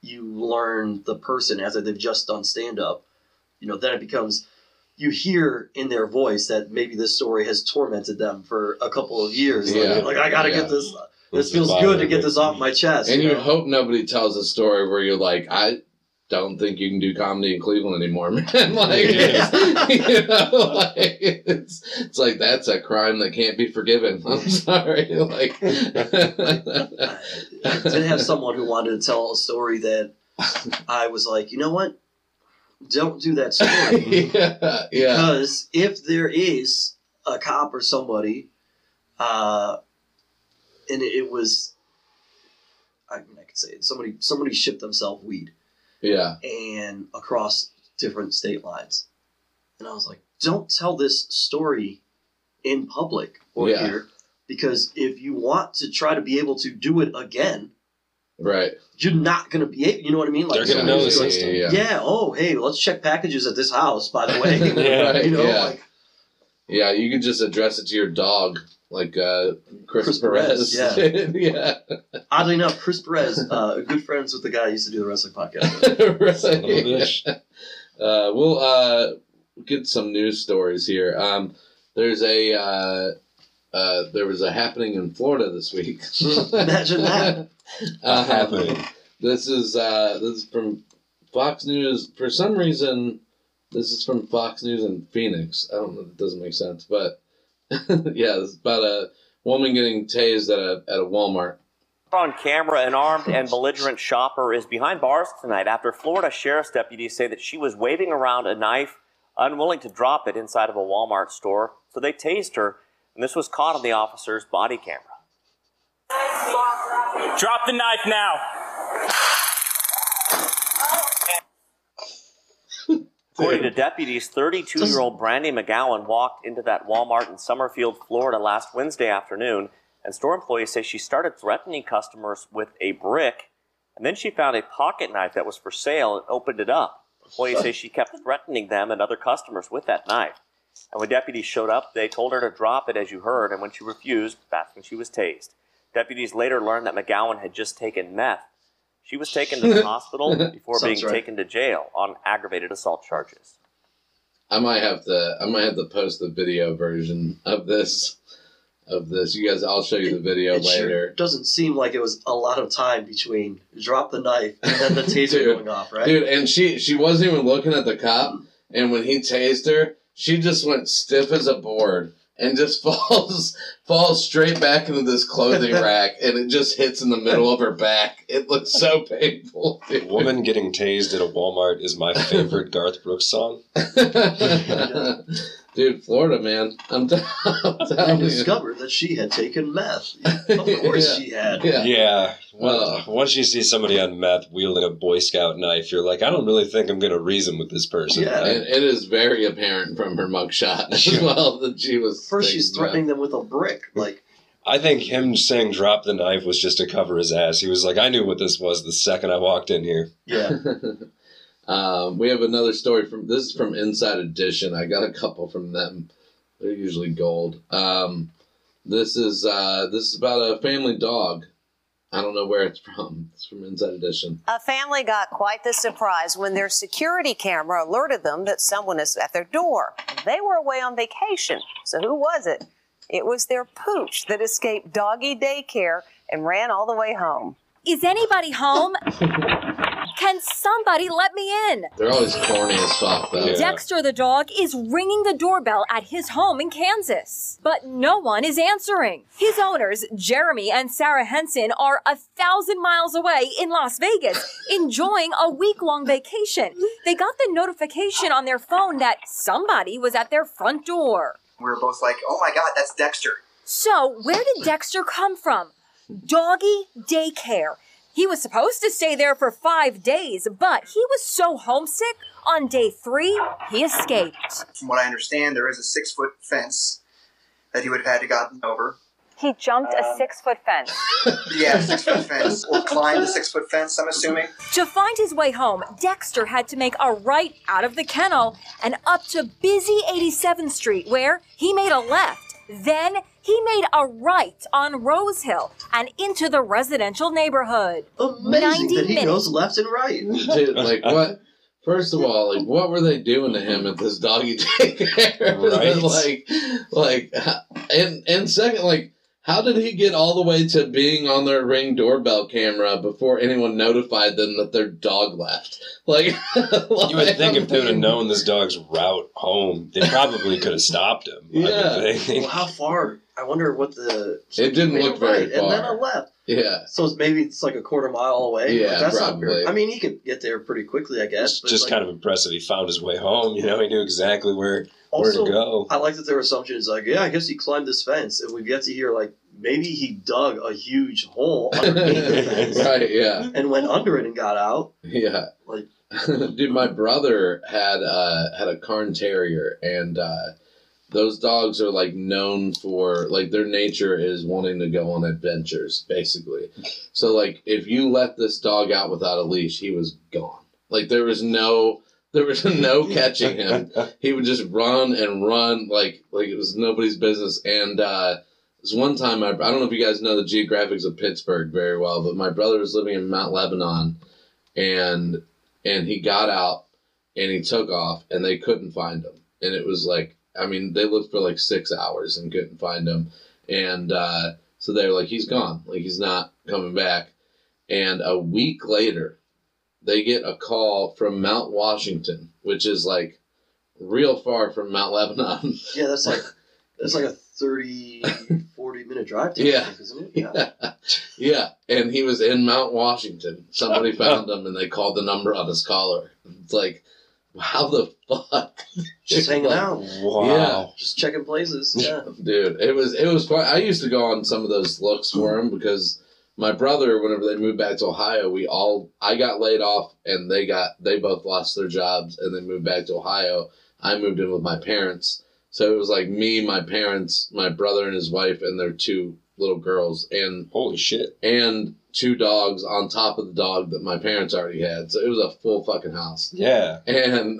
you learn the person after they've just done stand up, you know, then it becomes. You hear in their voice that maybe this story has tormented them for a couple of years. Yeah. Like, like, I got to yeah. get this. This, this feels good to get this off my chest. And you, you know? hope nobody tells a story where you're like, I don't think you can do comedy in Cleveland anymore, man. like, yeah. it's, you know, like it's, it's like, that's a crime that can't be forgiven. I'm sorry. Like, I, I did have someone who wanted to tell a story that I was like, you know what? Don't do that story. yeah, yeah. Because if there is a cop or somebody uh, and it was, I mean, I could say it, somebody somebody shipped themselves weed. Yeah. And across different state lines. And I was like, don't tell this story in public or yeah. here, because if you want to try to be able to do it again, right, you're not going to be able, you know what I mean? Like, they're going to notice it. Yeah, yeah. yeah. Oh, hey, let's check packages at this house, by the way. yeah. Right, you know, yeah. Like, yeah, you can just address it to your dog, like uh, Chris, Chris Perez. Perez. Yeah. yeah. Oddly enough, Chris Perez, uh, good friends with the guy who used to do the wrestling podcast. right. Yeah. Uh, we'll uh, get some news stories here. Um, there's a, uh, uh, there was a happening in Florida this week. Imagine that. Uh, happening. This is uh, this is from Fox News. For some reason, this is from Fox News in Phoenix. I don't know. It doesn't make sense, but yeah, it's about a woman getting tased at a at a Walmart. On camera, an armed and belligerent shopper is behind bars tonight after Florida sheriff's deputies say that she was waving around a knife, unwilling to drop it inside of a Walmart store, so they tased her, and this was caught on the officer's body camera. Drop the knife now. According to deputies, thirty-two-year-old Brandy McGowan walked into that Walmart in Summerfield, Florida last Wednesday afternoon, and store employees say she started threatening customers with a brick, and then she found a pocket knife that was for sale and opened it up. Employees say she kept threatening them and other customers with that knife. And when deputies showed up, they told her to drop it, as you heard, and when she refused, that's when she was tased. Deputies later learned that McGowan had just taken meth. She was taken to the hospital before being right. taken to jail on aggravated assault charges. I might have to. I might have to post the video version of this. Of this, you guys. I'll show you the video it, it later. Sure doesn't seem like it was a lot of time between drop the knife and then the taser dude, going off, right? Dude, and she she wasn't even looking at the cop, and when he tased her, she just went stiff as a board. And just falls falls straight back into this clothing rack, and it just hits in the middle of her back. It looks so painful. Dude. A woman getting tased at a Walmart is my favorite Garth Brooks song. yeah. Dude, Florida, man. I'm down. I discovered that she had taken meth. Of course yeah. she had. Yeah. yeah. Well, uh, once you see somebody on meth wielding a Boy Scout knife, you're like, I don't really think I'm going to reason with this person. Yeah, right? it, it is very apparent from her mugshot as well that she was. First, she's threatening meth. them with a brick. Like, I think him saying "drop the knife" was just to cover his ass. He was like, I knew what this was the second I walked in here. Yeah. um, we have another story from this is from Inside Edition. I got a couple from them. They're usually gold. Um, this is uh, this is about a family dog. I don't know where it's from. It's from Inside Edition. A family got quite the surprise when their security camera alerted them that someone is at their door. They were away on vacation. So who was it? It was their pooch that escaped doggy daycare and ran all the way home. Is anybody home? Can somebody let me in? They're always corny as fuck, though. Dexter the dog is ringing the doorbell at his home in Kansas, but no one is answering. His owners, Jeremy and Sarah Henson, are a thousand miles away in Las Vegas, enjoying a week-long vacation. They got the notification on their phone that somebody was at their front door. We were both like, oh my God, that's Dexter. So where did Dexter come from? Doggy daycare. He was supposed to stay there for five days, but he was so homesick, on day three, he escaped. From what I understand, there is a six-foot fence that he would have had to gotten over. He jumped um, a six-foot fence. yeah, six-foot fence, or climbed a six-foot fence, I'm assuming. To find his way home, Dexter had to make a right out of the kennel and up to busy eighty-seventh Street, where he made a left. Then he made a right on Rose Hill and into the residential neighborhood. Amazing that he minutes. goes left and right. Dude, like what? First of all, like what were they doing to him at this doggy daycare? Right. like, like, and and second, like, how did he get all the way to being on their Ring doorbell camera before anyone notified them that their dog left? Like, like you would think if they would have known this dog's route home, they probably could have stopped him. Yeah. Well, how far? I wonder what the... It didn't look very right, far. And then I left. Yeah. So it's maybe it's like a quarter mile away. Yeah, like that's probably. Not I mean, he could get there pretty quickly, I guess. It's but just like, kind of impressive. He found his way home. You know, he knew exactly where... Also, where to go. I like that their assumption is like, yeah, I guess he climbed this fence, and we've yet to hear like maybe he dug a huge hole underneath the fence. Right, yeah. And went under it and got out. Yeah. Like, dude, my brother had uh, had a Cairn Terrier, and uh, those dogs are, like, known for, like, their nature is wanting to go on adventures, basically. So, like, if you let this dog out without a leash, he was gone. Like, there was no... There was no catching him. He would just run and run like like it was nobody's business. And uh, this one time, I, I don't know if you guys know the geographics of Pittsburgh very well, but my brother was living in Mount Lebanon, and and he got out and he took off, and they couldn't find him. And it was like, I mean, they looked for like six hours and couldn't find him. And uh, so they were like, he's gone, like he's not coming back. And a week later, they get a call from Mount Washington, which is like real far from Mount Lebanon. Yeah, that's like that's like a thirty, forty minute drive to yeah. Think, isn't it? Yeah. yeah. Yeah. And he was in Mount Washington. Somebody found him, and they called the number on his collar. It's like, how the fuck? Just hanging like, out. Wow. Yeah. Just checking places. Yeah. Dude, it was it was fun. I used to go on some of those looks for him because my brother, whenever they moved back to Ohio, we all, I got laid off and they got, they both lost their jobs and they moved back to Ohio. I moved in with my parents. So it was like me, my parents, my brother and his wife and their two little girls and holy shit and two dogs on top of the dog that my parents already had. So it was a full fucking house. Yeah. And,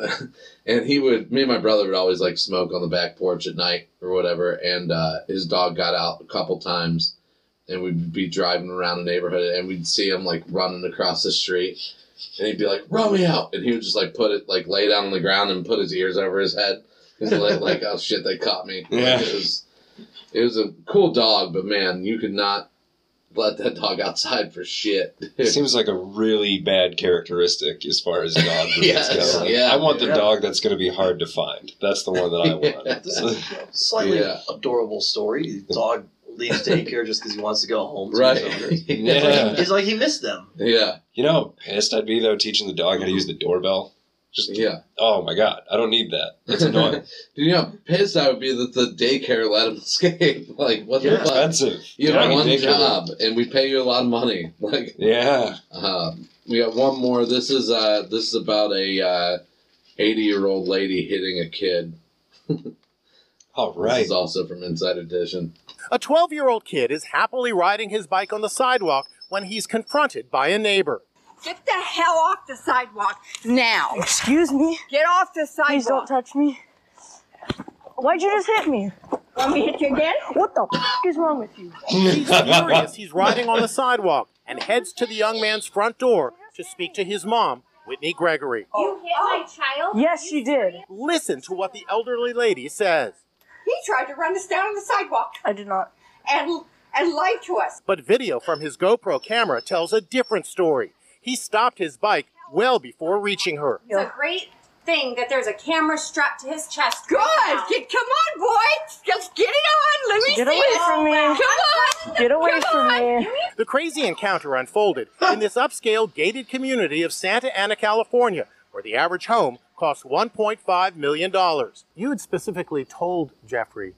and he would, me and my brother would always like smoke on the back porch at night or whatever. And, uh, his dog got out a couple times. And we'd be driving around the neighborhood, and we'd see him, like, running across the street. And he'd be like, "Row me out!" And he would just, like, put it, like, lay down on the ground and put his ears over his head. He's like, like, "Oh, shit, they caught me." Yeah. Like, it was, it was a cool dog, but, man, you could not let that dog outside for shit. It seems like a really bad characteristic as far as dog breeds go. Yeah, I want yeah. the dog that's going to be hard to find. That's the one that I want. Yeah. This is a slightly yeah. adorable story. Dog leaves daycare just because he wants to go home. To right. His yeah. He's like, he missed them. Yeah. You know how pissed I'd be, though, teaching the dog how to use the doorbell? Just, yeah. Oh, my God. I don't need that. That's annoying. You know how pissed I would be that the daycare let him escape. Like, what yeah. the fuck? Expensive. You have one job, and we pay you a lot of money. Like, yeah. Um, we got one more. This is uh, this is about a uh, eighty-year-old lady hitting a kid. All right. This is also from Inside Edition. A twelve-year-old kid is happily riding his bike on the sidewalk when he's confronted by a neighbor. Get the hell off the sidewalk now. Excuse me? Get off the sidewalk. Please don't touch me. Why'd you just hit me? Want me to hit you again? What the f*** is wrong with you? He's furious he's riding on the sidewalk and heads to the young man's front door to speak to his mom, Whitney Gregory. You hit my child? Yes, she did. Listen to what the elderly lady says. He tried to run us down on the sidewalk. I did not. And and lied to us. But video from his GoPro camera tells a different story. He stopped his bike well before reaching her. It's a great thing that there's a camera strapped to his chest. Good. Get, come on, boy. Just get it on. Let me get see away it. From me. Come on. Get away come from on. Me. The crazy encounter unfolded in this upscale gated community of Santa Ana, California, where the average home cost one point five million dollars. You had specifically told Jeffrey,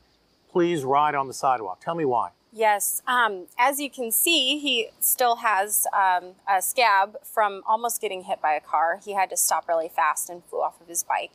please ride on the sidewalk. Tell me why. Yes, um, as you can see, he still has um, a scab from almost getting hit by a car. He had to stop really fast and flew off of his bike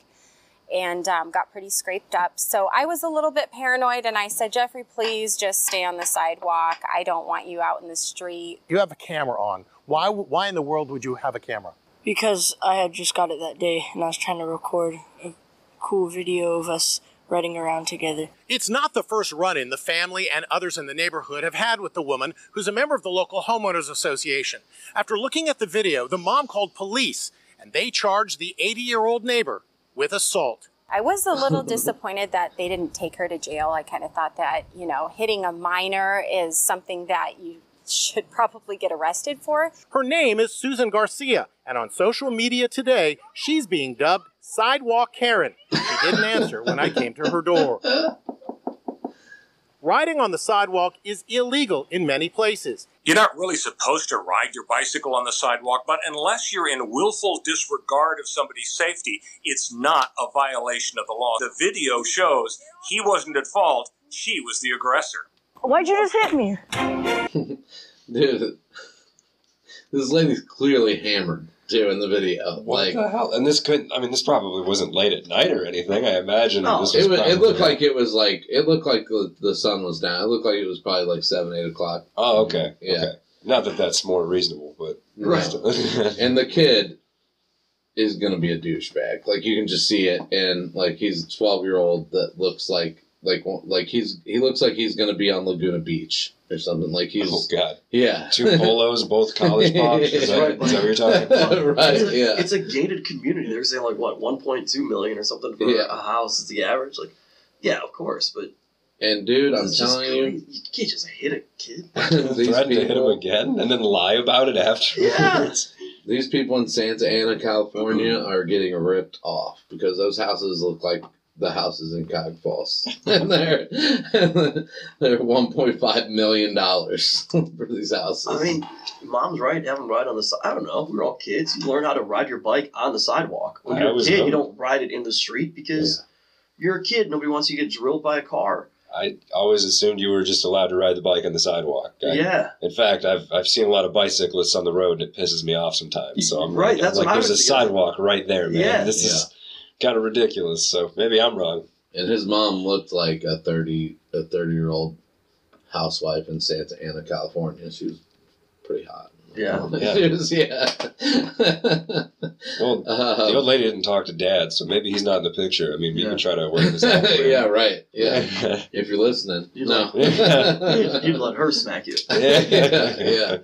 and um, got pretty scraped up. So I was a little bit paranoid and I said, Jeffrey, please just stay on the sidewalk. I don't want you out in the street. You have a camera on. Why, why in the world would you have a camera? Because I had just got it that day and I was trying to record a cool video of us riding around together. It's not the first run-in the family and others in the neighborhood have had with the woman who's a member of the local homeowners association. After looking at the video, the mom called police and they charged the eighty-year-old neighbor with assault. I was a little disappointed that they didn't take her to jail. I kind of thought that, you know, hitting a minor is something that you should probably get arrested for. Her name is Susan Garcia, and on social media today, she's being dubbed Sidewalk Karen. She didn't answer when I came to her door. Riding on the sidewalk is illegal in many places. You're not really supposed to ride your bicycle on the sidewalk, but unless you're in willful disregard of somebody's safety, it's not a violation of the law. The video shows he wasn't at fault, she was the aggressor. Why'd you just hit me? Dude, this lady's clearly hammered, too, in the video. What like, the hell? And this couldn't, I mean, this probably wasn't late at night or anything, I imagine. No, this was it, was, it looked like it was like, it looked like the, the sun was down. It looked like it was probably like seven, eight o'clock. Oh, okay. Yeah. Okay. Not that that's more reasonable, but... Right. And the kid is going to be a douchebag. Like, you can just see it, and, like, he's a twelve-year-old that looks like... Like, like he's he looks like he's going to be on Laguna Beach or something. Like he's, oh, God. Yeah. Two polos, both college pops. Is that what you're talking about? Right, it's a, yeah. It's a gated community. They're saying, like, what, one point two million or something for yeah. a house is the average? Like, yeah, of course, but... And, dude, I'm telling you... You can't just hit a kid. Threaten to hit him again and then lie about it afterwards. Yeah. These people in Santa Ana, California are getting ripped off because those houses look like... The houses in Cog Falls. And they're, they're one point five million dollars for these houses. I mean, Mom's right, having ride on the side. I don't know. We were all kids. You learn how to ride your bike on the sidewalk. When you're I a kid, know. You don't ride it in the street because yeah. you're a kid. Nobody wants you to get drilled by a car. I always assumed you were just allowed to ride the bike on the sidewalk. I, yeah. In fact, I've I've seen a lot of bicyclists on the road, and it pisses me off sometimes. So I'm right. Like, that's I'm what like I there's a sidewalk of. Right there, man. Yeah. This yeah. is... kind of ridiculous, so maybe I'm wrong. And his mom looked like a thirty a thirty year old housewife in Santa Ana, California. She was pretty hot. Yeah, yeah. She was, yeah. Well, uh, the old lady didn't talk to Dad, so maybe he's not in the picture. I mean, we yeah. can try to work this out. Yeah, right. Yeah, if you're listening, you'd no, let, yeah. you'd let her smack you. Yeah, yeah. yeah.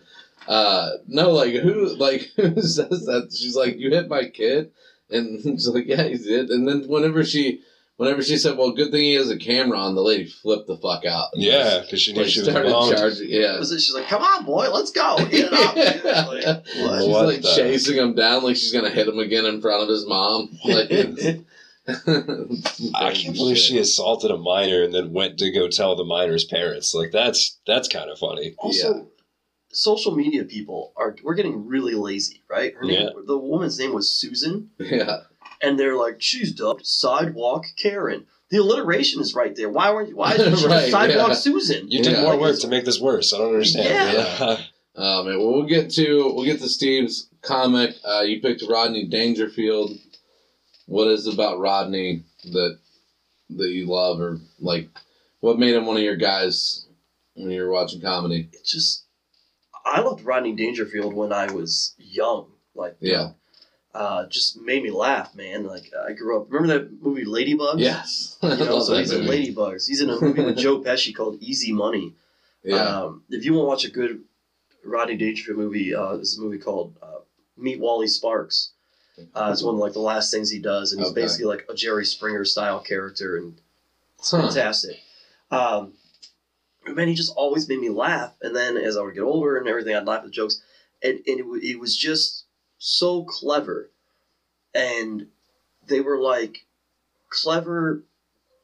Uh, no, like who, like who says that? She's like, you hit my kid. And she's like, yeah, he did. And then whenever she, whenever she said, well, good thing he has a camera on, the lady flipped the fuck out. Yeah, because she knew she was involved. Yeah. She's like, come on, boy, let's go. Get it up. Like, she's what like the... chasing him down like she's going to hit him again in front of his mom. Like, I can't believe she assaulted a minor and then went to go tell the minor's parents. Like, that's that's kind of funny. Also, yeah. Social media people are, we're getting really lazy, right? Her yeah. name, the woman's name was Susan. Yeah. And they're like, she's dubbed Sidewalk Karen. The alliteration is right there. Why weren't you, why is right, Sidewalk yeah. Susan? You did yeah, more work to make this worse. I don't understand. Yeah. yeah. Um, well, we'll get to, we'll get to Steve's comic. Uh, you picked Rodney Dangerfield. What is it about Rodney that, that you love, or like what made him one of your guys when you were watching comedy? It just, I loved Rodney Dangerfield when I was young. Like, yeah, uh, just made me laugh, man. Like, I grew up. Remember that movie Ladybugs? Yes, you know, so he's movie. in Ladybugs. He's in a movie with Joe Pesci called Easy Money. Yeah. Um, if you want to watch a good Rodney Dangerfield movie, uh, there's a movie called uh, Meet Wally Sparks. Uh, it's one of like the last things he does, and he's okay. basically like a Jerry Springer style character, and it's huh. fantastic. Um, Man, he just always made me laugh. And then as I would get older and everything, I'd laugh at the jokes. And, and it, it was just so clever. And they were like clever,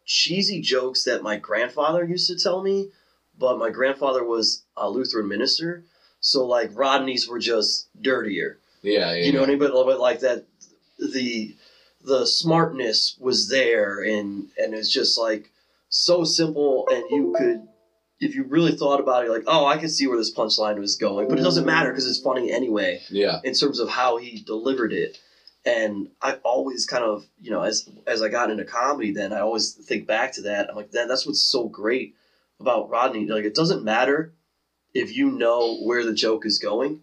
cheesy jokes that my grandfather used to tell me. But my grandfather was a Lutheran minister. So like Rodney's were just dirtier. Yeah. yeah you know yeah. what I mean? But a little bit like that, the, the smartness was there. And, and it's just like so simple. And you could... If you really thought about it, you're like, oh, I can see where this punchline was going. But it doesn't matter because it's funny anyway. Yeah. In terms of how he delivered it. And I always kind of, you know, as as I got into comedy then, I always think back to that. I'm like, that, that's what's so great about Rodney. Like, it doesn't matter if you know where the joke is going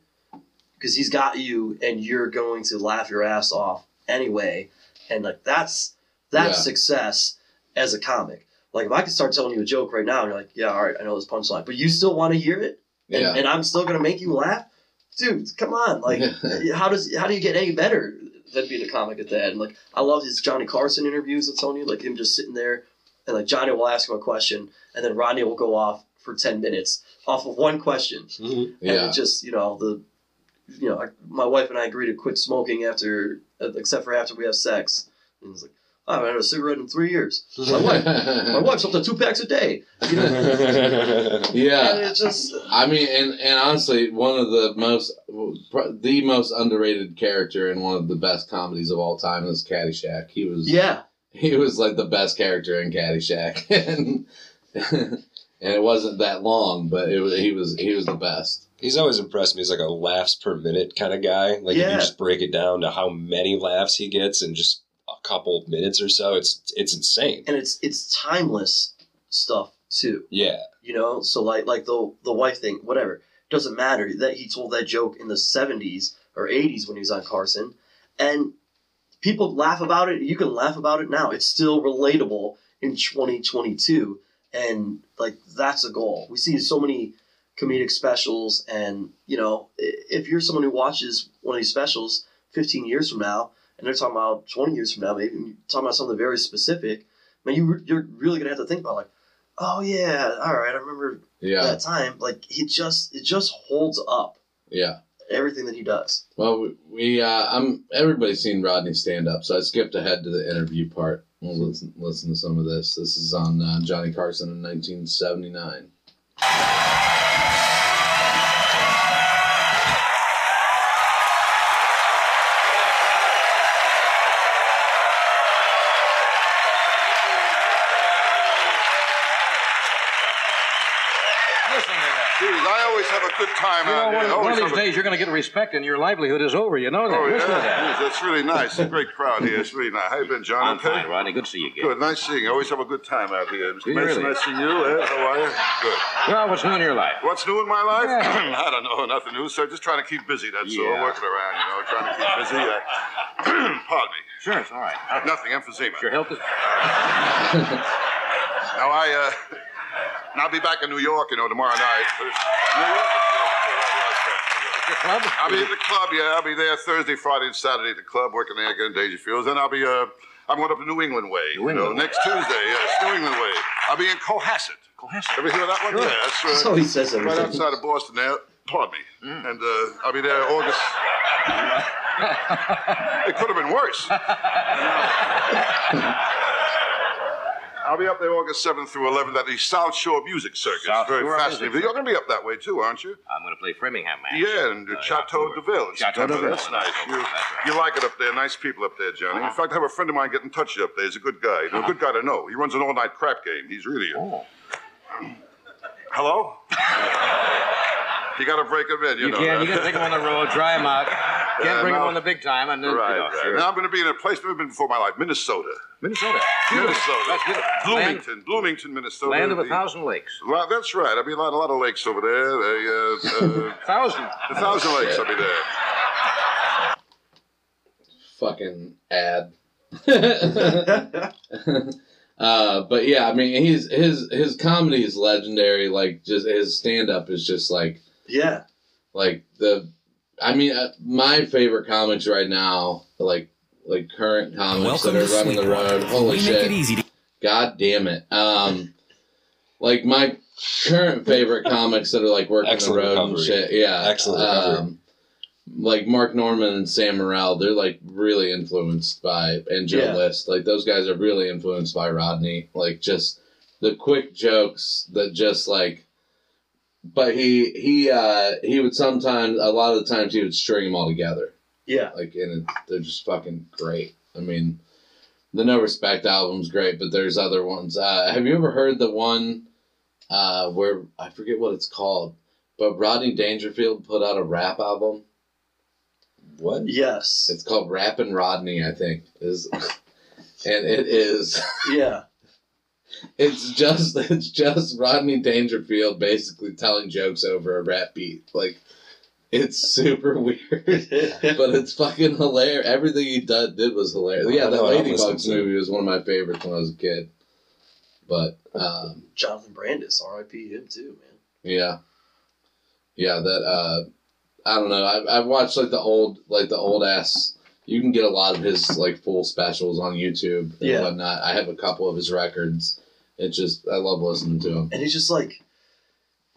because he's got you and you're going to laugh your ass off anyway. And, like, that's, that's yeah. success as a comic. Like, if I could start telling you a joke right now, and you're like, yeah, all right, I know this punchline, but you still want to hear it? And, yeah. and I'm still going to make you laugh? Dude, come on. Like, how does how do you get any better than being a comic at that? And, like, I love his Johnny Carson interviews, I'm telling you, like, him just sitting there, and, like, Johnny will ask him a question, and then Rodney will go off for ten minutes off of one question. Mm-hmm. Yeah. And it just, you know, the, you know, I, my wife and I agree to quit smoking after, except for after we have sex. And it's like, I haven't had a cigarette in three years. My wife, my wife's up to two packs a day. You know? Yeah, and it just. I mean, and, and honestly, one of the most, the most underrated character in one of the best comedies of all time is Caddyshack. He was, yeah, he was like the best character in Caddyshack, and and it wasn't that long, but it was, he was he was the best. He's always impressed me as like a laughs per minute kind of guy. Like yeah. if you just break it down to how many laughs he gets in just a couple minutes or so, it's it's insane. And it's it's timeless stuff too. Yeah, you know, so like like the the wife thing, whatever, doesn't matter that he told that joke in the seventies or eighties when he was on Carson, and people laugh about it. You can laugh about it now. It's still relatable in twenty twenty-two, and like that's a goal. We see so many comedic specials, and you know, if you're someone who watches one of these specials fifteen years from now, and they're talking about twenty years from now, maybe you're talking about something very specific, man, you you're really gonna have to think about like, oh yeah, all right, I remember yeah. that time. Like he just it just holds up. Yeah. Everything that he does. Well, we, we uh, I'm everybody's seen Rodney stand up, so I skipped ahead to the interview part. We'll listen, listen to some of this. This is on uh, Johnny Carson in nineteen seventy-nine. Have a good time you know, out one, here. One of these days, a... you're going to get respect, and your livelihood is over. You know that. Oh, yeah. that. That's really nice. A great crowd here. It's really nice. How you been, John? I'm okay? Fine, Rodney. Good to see you again. Good. Nice seeing you. Always have a good time out here. Mister Mason, really? Nice seeing you. Eh? How are you? Good. Well, what's new in your life? What's new in my life? Yeah. I don't know. Nothing new, sir. Just trying to keep busy, that's yeah. all. Working around, you know. Trying to keep busy. Uh... Pardon me. Sure, it's all right. All right. Nothing. Emphysema. Your health is... Now, I... Uh... And I'll be back in New York, you know, tomorrow night. New York? At the club? I'll be at the club, yeah. I'll be there Thursday, Friday, and Saturday at the club, working there again in Dangerfield. Then I'll be, uh, I'm going up to New England way, New you England know, way. Next Tuesday, yes, New England way. I'll be in Cohasset. Cohasset. Ever hear of that one? Sure. Yeah, that's, uh, that's all he says every right time. Outside of Boston there. Pardon me. Mm. And uh, I'll be there August. It could have been worse. I'll be up there August seventh through eleventh at the South Shore Music Circus. South Very Shore fascinating. Music. You're going to be up that way, too, aren't you? I'm going to play Framingham, man. Yeah, and uh, Chateau de Ville. Chateau de Ville. That's nice. You, that's right. You like it up there. Nice people up there, Johnny. Uh-huh. In fact, I have a friend of mine get in touch with you up there. He's a good guy. He's uh-huh. a good guy to know. He runs an all-night crap game. He's really a... Oh. Hello? You got to break him in, you, you know. Can. You can take him on the road, dry him out. Can't yeah, bring now, him on the big time. And then, right, you know, right. Sure. Now I'm going to be in a place I've never been before in my life, Minnesota. Minnesota. Beautiful. Minnesota. That's beautiful. Bloomington. Land, Bloomington, Minnesota. Land of a thousand lakes. Well, that's right. I'll be a lot, a lot of lakes over there. They, uh, uh, thousand. A thousand oh, lakes. Shit. I'll be there. Fucking ad. uh, but yeah, I mean, he's his his comedy is legendary. Like, just his stand up is just like yeah, like the. I mean, uh, my favorite comics right now, like like current comics Welcome that are running the road. Holy shit! To- God damn it! Um, like my current favorite comics that are like working Excellent the road recovery. And shit. Yeah, excellent. Um, like Mark Norman and Sam Morril, they're like really influenced by and Joe yeah. List. Like those guys are really influenced by Rodney. Like just the quick jokes that just like. But he he uh, he would sometimes a lot of the times he would string them all together. Yeah, like and it, they're just fucking great. I mean, the No Respect album's great, but there's other ones. Uh, have you ever heard the one uh, where I forget what it's called, but Rodney Dangerfield put out a rap album? What? Yes, it's called Rappin' Rodney, I think is, and it is yeah. It's just it's just Rodney Dangerfield basically telling jokes over a rap beat. Like, it's super weird, but it's fucking hilarious. Everything he did, did was hilarious. Yeah, that Ladybugs movie was one of my favorites when I was a kid. But um, Jonathan Brandis, R I P him too, man. Yeah, yeah. That uh, I don't know. I I watched like the old like the old ass. You can get a lot of his like full specials on YouTube and yeah. whatnot. I have a couple of his records. It just, I love listening to him. And he's just like,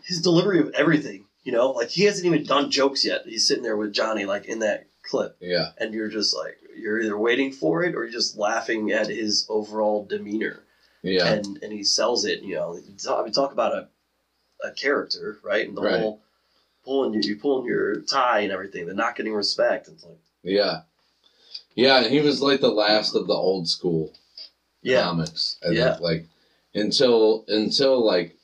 his delivery of everything, you know? Like, he hasn't even done jokes yet. He's sitting there with Johnny, like, in that clip. Yeah. And you're just like, you're either waiting for it or you're just laughing at his overall demeanor. Yeah. And and he sells it, you know? I mean, talk about a a character, right? And the right. whole pulling you, you pulling your tie and everything, the not getting respect. It's like, yeah. Yeah, and he was, like, the last of the old school yeah. comics. I yeah. think, like, Until, until like,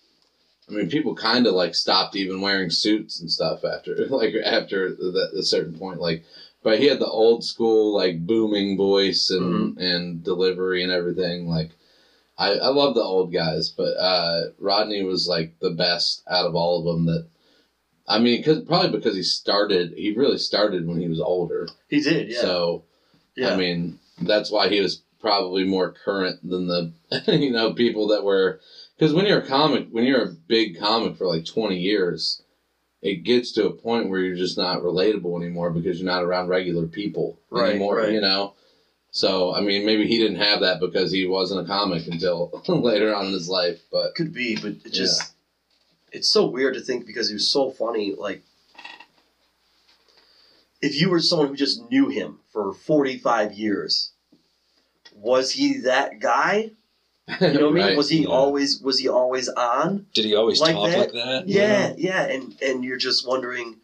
I mean, people kind of like stopped even wearing suits and stuff after, like after the, a certain point. Like, but he had the old school like booming voice and mm-hmm. and delivery and everything. Like, I I love the old guys, but uh, Rodney was like the best out of all of them. That I mean, cause, probably because he started. He really started when he was older. He did, yeah. So, yeah. I mean, that's why he was probably more current than the you know people that were. Because when you're a comic, when you're a big comic for like twenty years, it gets to a point where you're just not relatable anymore because you're not around regular people right, anymore, right. you know? So, I mean, maybe he didn't have that because he wasn't a comic until later on in his life. But could be, but it just, yeah. It's so weird to think because he was so funny. Like, if you were someone who just knew him for forty-five years, was he that guy? You know what right. I mean? Was he yeah. always was he always on? Did he always like talk that? like that? Yeah, yeah, yeah. And and you're just wondering,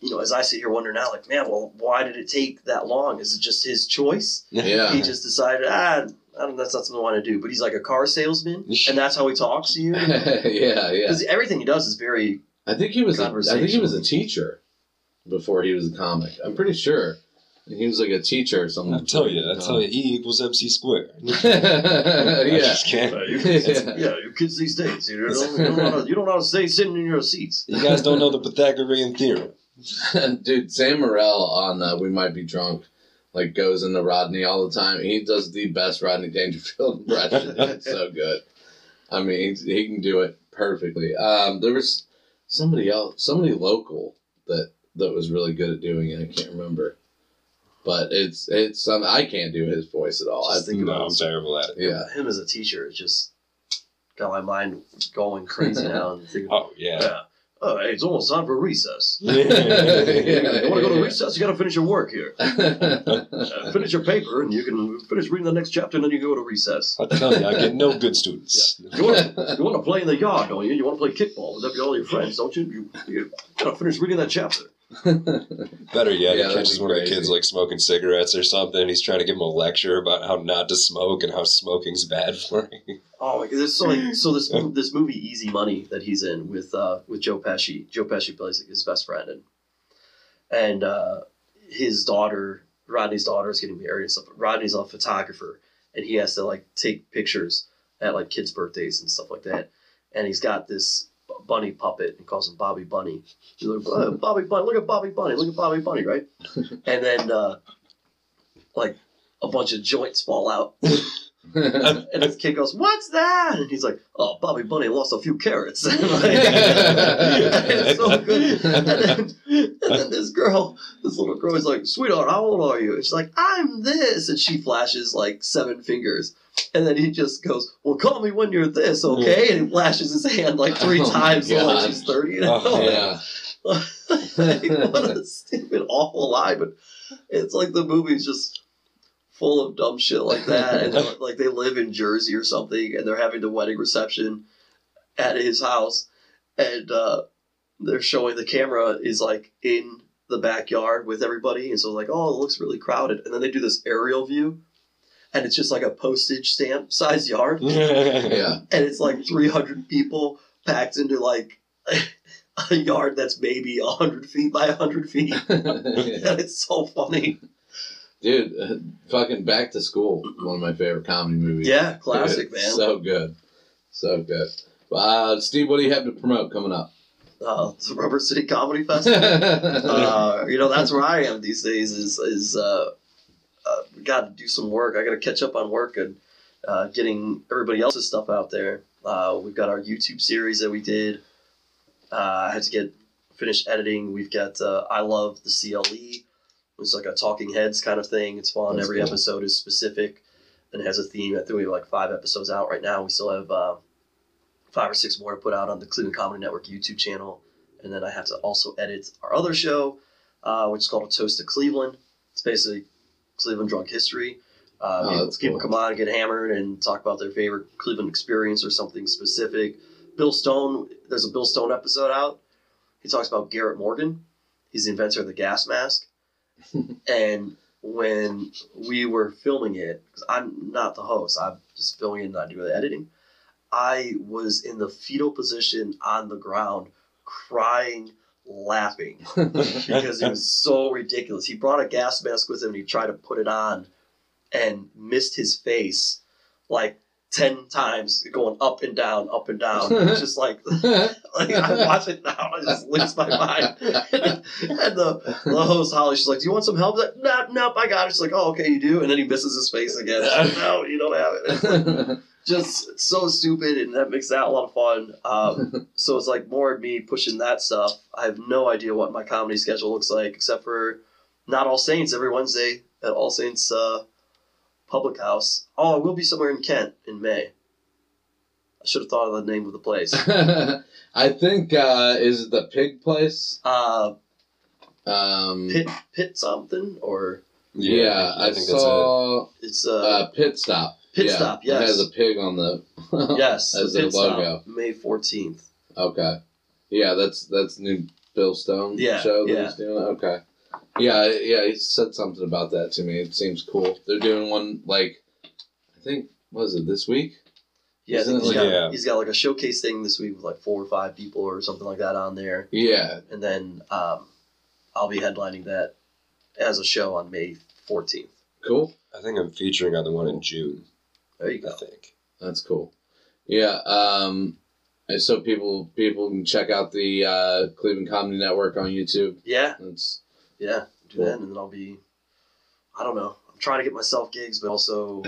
you know, as I sit here wondering now, like, man, well, why did it take that long? Is it just his choice? Yeah. He just decided, ah, I don't, that's not something I want to do. But he's like a car salesman, and that's how he talks to you. yeah, yeah. Because everything he does is very I think he was a, I think he was a teacher before he was a comic. I'm pretty sure. He was like a teacher or something. I tell you, I tell you, E equals M C squared. yeah. I just can't. Uh, you kids, yeah. yeah, you kids these days, you don't, you don't know how to, you don't know how to stay sitting in your seats. You guys don't know the Pythagorean theorem. Dude, Sam Morril on uh, We Might Be Drunk, like, goes into Rodney all the time. He does the best Rodney Dangerfield impression. It's so good. I mean, he, he can do it perfectly. Um, there was somebody else, somebody local that, that was really good at doing it. I can't remember. But it's it's something I can't do his voice at all. Just I think no, about I'm terrible at it. Yeah, him as a teacher is just got my mind going crazy now. And thinking, oh yeah. yeah. Oh, hey, it's almost time for recess. yeah, yeah, yeah. You want to go to recess? You got to finish your work here. uh, finish your paper, and you can finish reading the next chapter, and then you go to recess. I tell you, I get no good students. Yeah. You want to play in the yard, don't you? You want to play kickball with all your friends, don't you? You, you got to finish reading that chapter. Better yet, yeah, he catches one of the kids like smoking cigarettes or something. He's trying to give him a lecture about how not to smoke and how smoking's bad for him. Oh, because so like so this this movie Easy Money that he's in with uh, with Joe Pesci. Joe Pesci plays like his best friend, and and uh, his daughter, Rodney's daughter, is getting married and stuff. But Rodney's a photographer, and he has to like take pictures at like kids' birthdays and stuff like that. And he's got this bunny puppet and calls him Bobby Bunny. He's like, oh, Bobby Bunny, look at Bobby Bunny, look at Bobby Bunny, right? And then, uh, like, a bunch of joints fall out. And this kid goes, what's that? And he's like, oh, Bobby Bunny lost a few carrots. Like, it's so good. And then, and then this girl, this little girl is like, sweetheart, how old are you? And she's like, I'm this. And she flashes like seven fingers. And then he just goes, well, call me when you're this, okay? And he flashes his hand like three oh times while she's thirty. You know? Oh, yeah. Like, what a stupid, awful lie. But it's like the movie's just full of dumb shit like that. And like they live in Jersey or something, and they're having the wedding reception at his house. And uh, they're showing the camera is like in the backyard with everybody. And so like, oh, it looks really crowded. And then they do this aerial view. And it's just like a postage stamp size yard. Yeah. And it's like three hundred people packed into like a yard that's maybe one hundred feet by one hundred feet. And it's so funny. Dude, uh, fucking Back to School, one of my favorite comedy movies. Yeah, classic, man. So good. So good. Uh, Steve, what do you have to promote coming up? Uh, the Rubber City Comedy Festival. uh, you know, that's where I am these days is... is uh, Uh, we got to do some work. I got to catch up on work and uh, getting everybody else's stuff out there. Uh, we've got our YouTube series that we did. Uh, I had to get finished editing. We've got uh, I Love the C L E. It's like a Talking Heads kind of thing. It's fun. That's Every cool. episode is specific and has a theme. I think we have like five episodes out right now. We still have uh, five or six more to put out on the Cleveland Comedy Network YouTube channel. And then I have to also edit our other show, uh, which is called A Toast to Cleveland. It's basically Cleveland drunk history. Uh, oh, people, people cool. come on and get hammered and talk about their favorite Cleveland experience or something specific. Bill Stone, there's a Bill Stone episode out. He talks about Garrett Morgan. He's the inventor of the gas mask. And when we were filming it, because I'm not the host, I'm just filming it and I do the editing, I was in the fetal position on the ground, crying, laughing, because it was so ridiculous. He brought a gas mask with him and he tried to put it on and missed his face like ten times, going up and down, up and down. It's just like, like I watch it now, I just lose my mind. And the, the host, Holly, she's like, "Do you want some help?" Like, "Nope, nope, I got it." She's like, "Oh, okay, you do." And then he misses his face again. Like, "No, you don't have it." It's like, just so stupid, and that makes that a lot of fun. Um, so it's like more of me pushing that stuff. I have no idea what my comedy schedule looks like, except for Not All Saints every Wednesday at All Saints uh, Public House. Oh, I will be somewhere in Kent in May. I should have thought of the name of the place. I think, uh, is the Pig Place? Uh, um, pit, pit something? Or Yeah, yeah I, I think saw, that's it. It's uh, uh, Pit Stop. Pit yeah, Stop, yes. It has a pig on the yes, as the logo. Stop, May fourteenth. Okay. Yeah, that's that's new Bill Stone yeah, show that yeah. he's doing. Okay. Yeah, yeah, he said something about that to me. It seems cool. They're doing one, like, I think, what is it, this week? Yeah, I think he's, like, got, yeah. he's got, like, a showcase thing this week with, like, four or five people or something like that on there. Yeah. And then um, I'll be headlining that as a show on May fourteenth. Cool. I think I'm featuring on the one in June. There you go. I think. That's cool. Yeah. Um, so people people can check out the uh, Cleveland Comedy Network on YouTube. Yeah. That's yeah. Do cool. that, and then I'll be. I don't know. I'm trying to get myself gigs, but also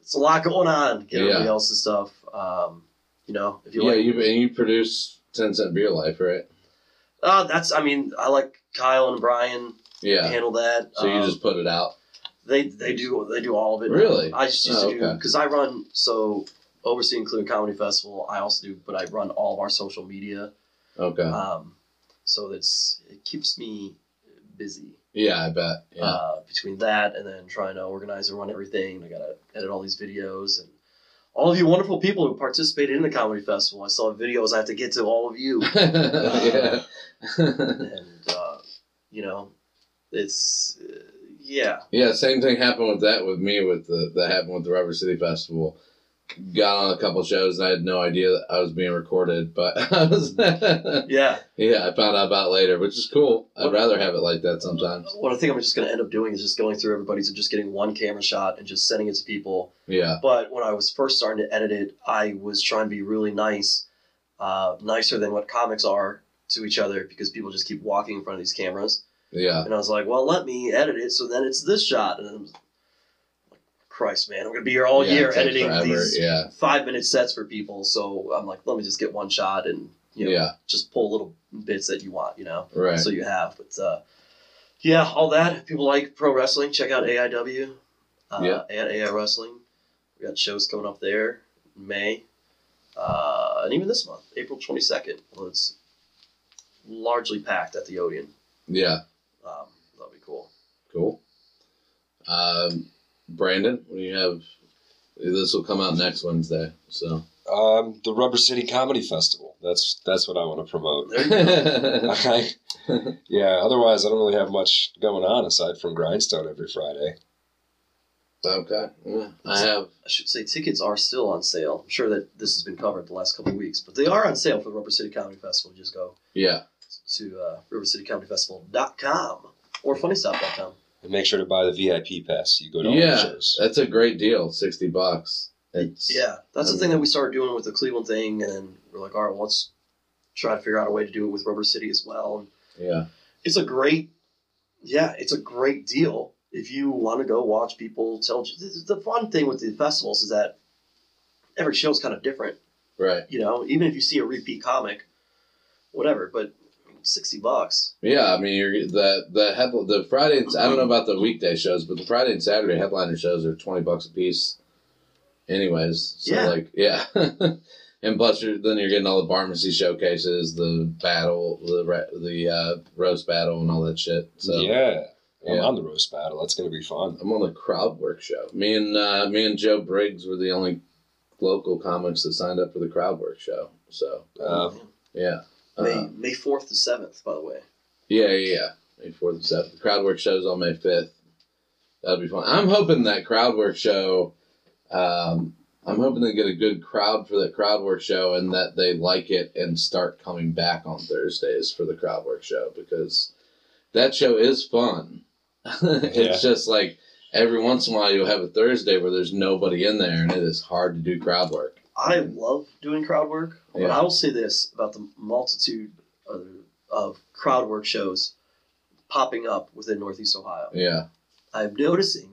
it's a lot going on. Get yeah. everybody else's stuff. Um, you know, if you yeah, like, you and you produce Ten Cent Beer Life, right? Uh that's. I mean, I like Kyle and Brian. Yeah. Handle that. So you um, just put it out. They they do they do all of it. Really? I just used oh, to do because okay. I run so overseeing Cleveland Comedy Festival. I also do, but I run all of our social media. Okay. Um, so that's it keeps me busy. Yeah, I bet. Yeah. Uh, between that and then trying to organize and run everything, I gotta edit all these videos and all of you wonderful people who participated in the comedy festival. I still have videos I have to get to all of you. uh, yeah. and uh, you know, it's. Uh, Yeah. Yeah, same thing happened with that with me with the that happened with the Rubber City Festival. Got on a couple shows and I had no idea that I was being recorded, but I was Yeah. Yeah, I found out about it later, which is cool. I'd what, rather have it like that sometimes. What I think I'm just gonna end up doing is just going through everybody's and just getting one camera shot and just sending it to people. Yeah. But when I was first starting to edit it, I was trying to be really nice, uh, nicer than what comics are to each other because people just keep walking in front of these cameras. Yeah. And I was like, well, let me edit it. So then it's this shot. And I was like, Christ, man, I'm going to be here all yeah, year editing forever. these yeah. five minute sets for people. So I'm like, let me just get one shot and, you know, yeah. just pull little bits that you want, you know, right. so you have. But uh, yeah, all that. If people like pro wrestling, check out A I W uh, yeah. and A I Wrestling. We got shows coming up there in May. Uh, and even this month, April twenty-second. Well, it's largely packed at the Odeon. Yeah. Um, that'll be cool. Cool. Um, Brandon, what do you have? This will come out next Wednesday, so um, the Rubber City Comedy Festival. That's that's what I want to promote. There you go. I, yeah. Otherwise, I don't really have much going on aside from Grindstone every Friday. Okay. Yeah, I have. I should say tickets are still on sale. I'm sure that this has been covered the last couple of weeks, but they are on sale for the Rubber City Comedy Festival. Just go. Yeah. to uh, river city comedy festival dot com or funny stop dot com. And make sure to buy the V I P pass. So you go to all yeah, the shows. That's a great deal, sixty bucks. It's, yeah, that's the thing that we started doing with the Cleveland thing, and then we're like, all right, well, let's try to figure out a way to do it with Rubber City as well. And yeah. It's a great, yeah, it's a great deal. If you want to go watch people tell, the fun thing with the festivals is that every show is kind of different. Right. You know, even if you see a repeat comic, whatever, but sixty bucks. Yeah, I mean, you're, the the head, the Friday. And, I don't know about the weekday shows, but the Friday and Saturday headliner shows are twenty bucks a piece. Anyways, so yeah. like yeah, and plus you're, then you're getting all the pharmacy showcases, the battle, the the uh, roast battle, and all that shit. So yeah, I'm yeah. on the roast battle. That's gonna be fun. I'm on the crowd work show. Me and uh, me and Joe Briggs were the only local comics that signed up for the crowd work show. So uh, yeah. May May fourth to seventh, by the way. Yeah, yeah, yeah. May fourth and seventh. The crowd work show's on May fifth. That'll be fun. I'm hoping that crowd work show um, I'm hoping they get a good crowd for that crowd work show and that they like it and start coming back on Thursdays for the crowd work show, because that show is fun. It's yeah. just like every once in a while you'll have a Thursday where there's nobody in there and it is hard to do crowd work. I love doing crowd work, but yeah. I will say this about the multitude of, of crowd work shows popping up within Northeast Ohio. Yeah. I'm noticing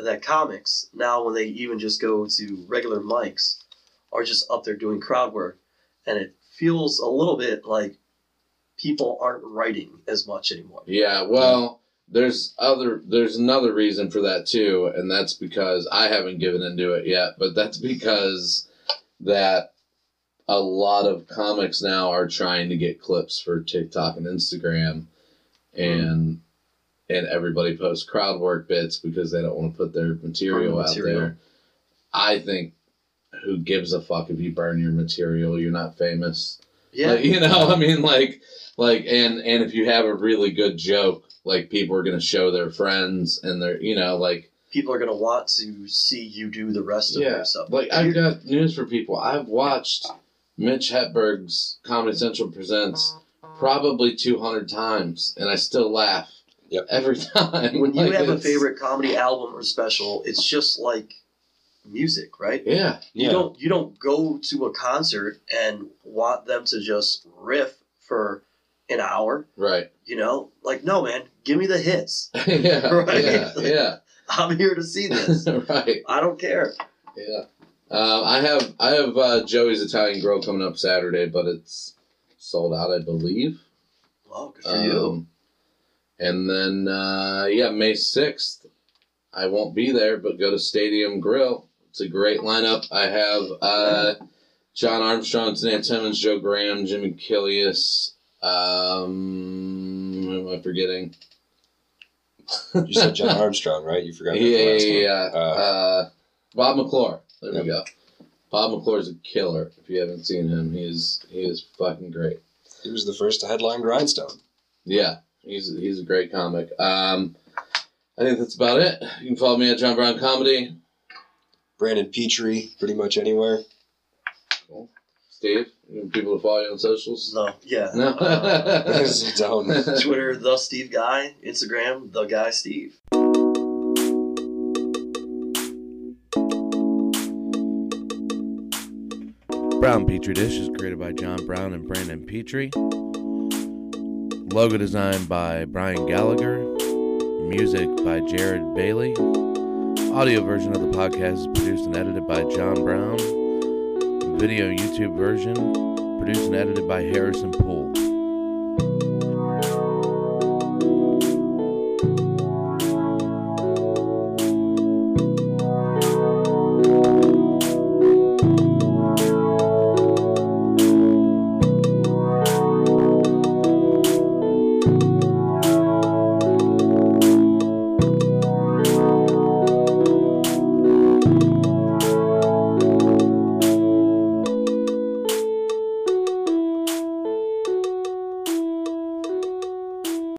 that comics, now when they even just go to regular mics, are just up there doing crowd work. And it feels a little bit like people aren't writing as much anymore. Yeah, well, there's other there's another reason for that too, and that's because I haven't given into it yet, but that's because that a lot of comics now are trying to get clips for TikTok and Instagram, and and everybody posts crowd work bits because they don't want to put their material, material out there. I think, who gives a fuck if you burn your material? You're not famous. Yeah. Like, you know, I mean, like, like, and, and if you have a really good joke, like, people are going to show their friends and they're, you know, like. People are going to want to see you do the rest of yeah, your stuff. Like, I've got news for people. I've watched Mitch Hedberg's Comedy Central Presents probably two hundred times, and I still laugh. Yep. Every time. When you like have it's... a favorite comedy album or special, it's just like music, right? Yeah. You yeah. don't you don't go to a concert and want them to just riff for an hour. Right. You know? Like, no, man, give me the hits. yeah. Right? Yeah. yeah. I'm here to see this. Right. I don't care. Yeah. Um, I have I have uh, Joey's Italian Grill coming up Saturday, but it's sold out, I believe. Oh, good for um, you. And then, uh, yeah, May sixth, I won't be there, but go to Stadium Grill. It's a great lineup. I have uh, John Armstrong, Nance Hemmings, Joe Graham, Jimmy Killius. Um, who am I forgetting? You said John Armstrong, right? You forgot that yeah, the last yeah, yeah. Uh, uh, Bob McClure. There yep. we go. Bob McClure's a killer. If you haven't seen him, he is, he is fucking great. He was the first to headline Grindstone. Yeah. He's he's a great comic. Um, I think that's about it. You can follow me at John Brown Comedy. Brandon Petrie, pretty much anywhere. Cool. Steve, you want people to follow you on socials? No. Yeah. No. Uh, don't. Twitter, The Steve Guy. Instagram, The Guy Steve. Brown Petrie Dish is created by John Brown and Brandon Petrie. Logo designed by Brian Gallagher. Music by Jared Bailey. Audio version of the podcast is produced and edited by John Brown. Video YouTube version produced and edited by Harrison Poole.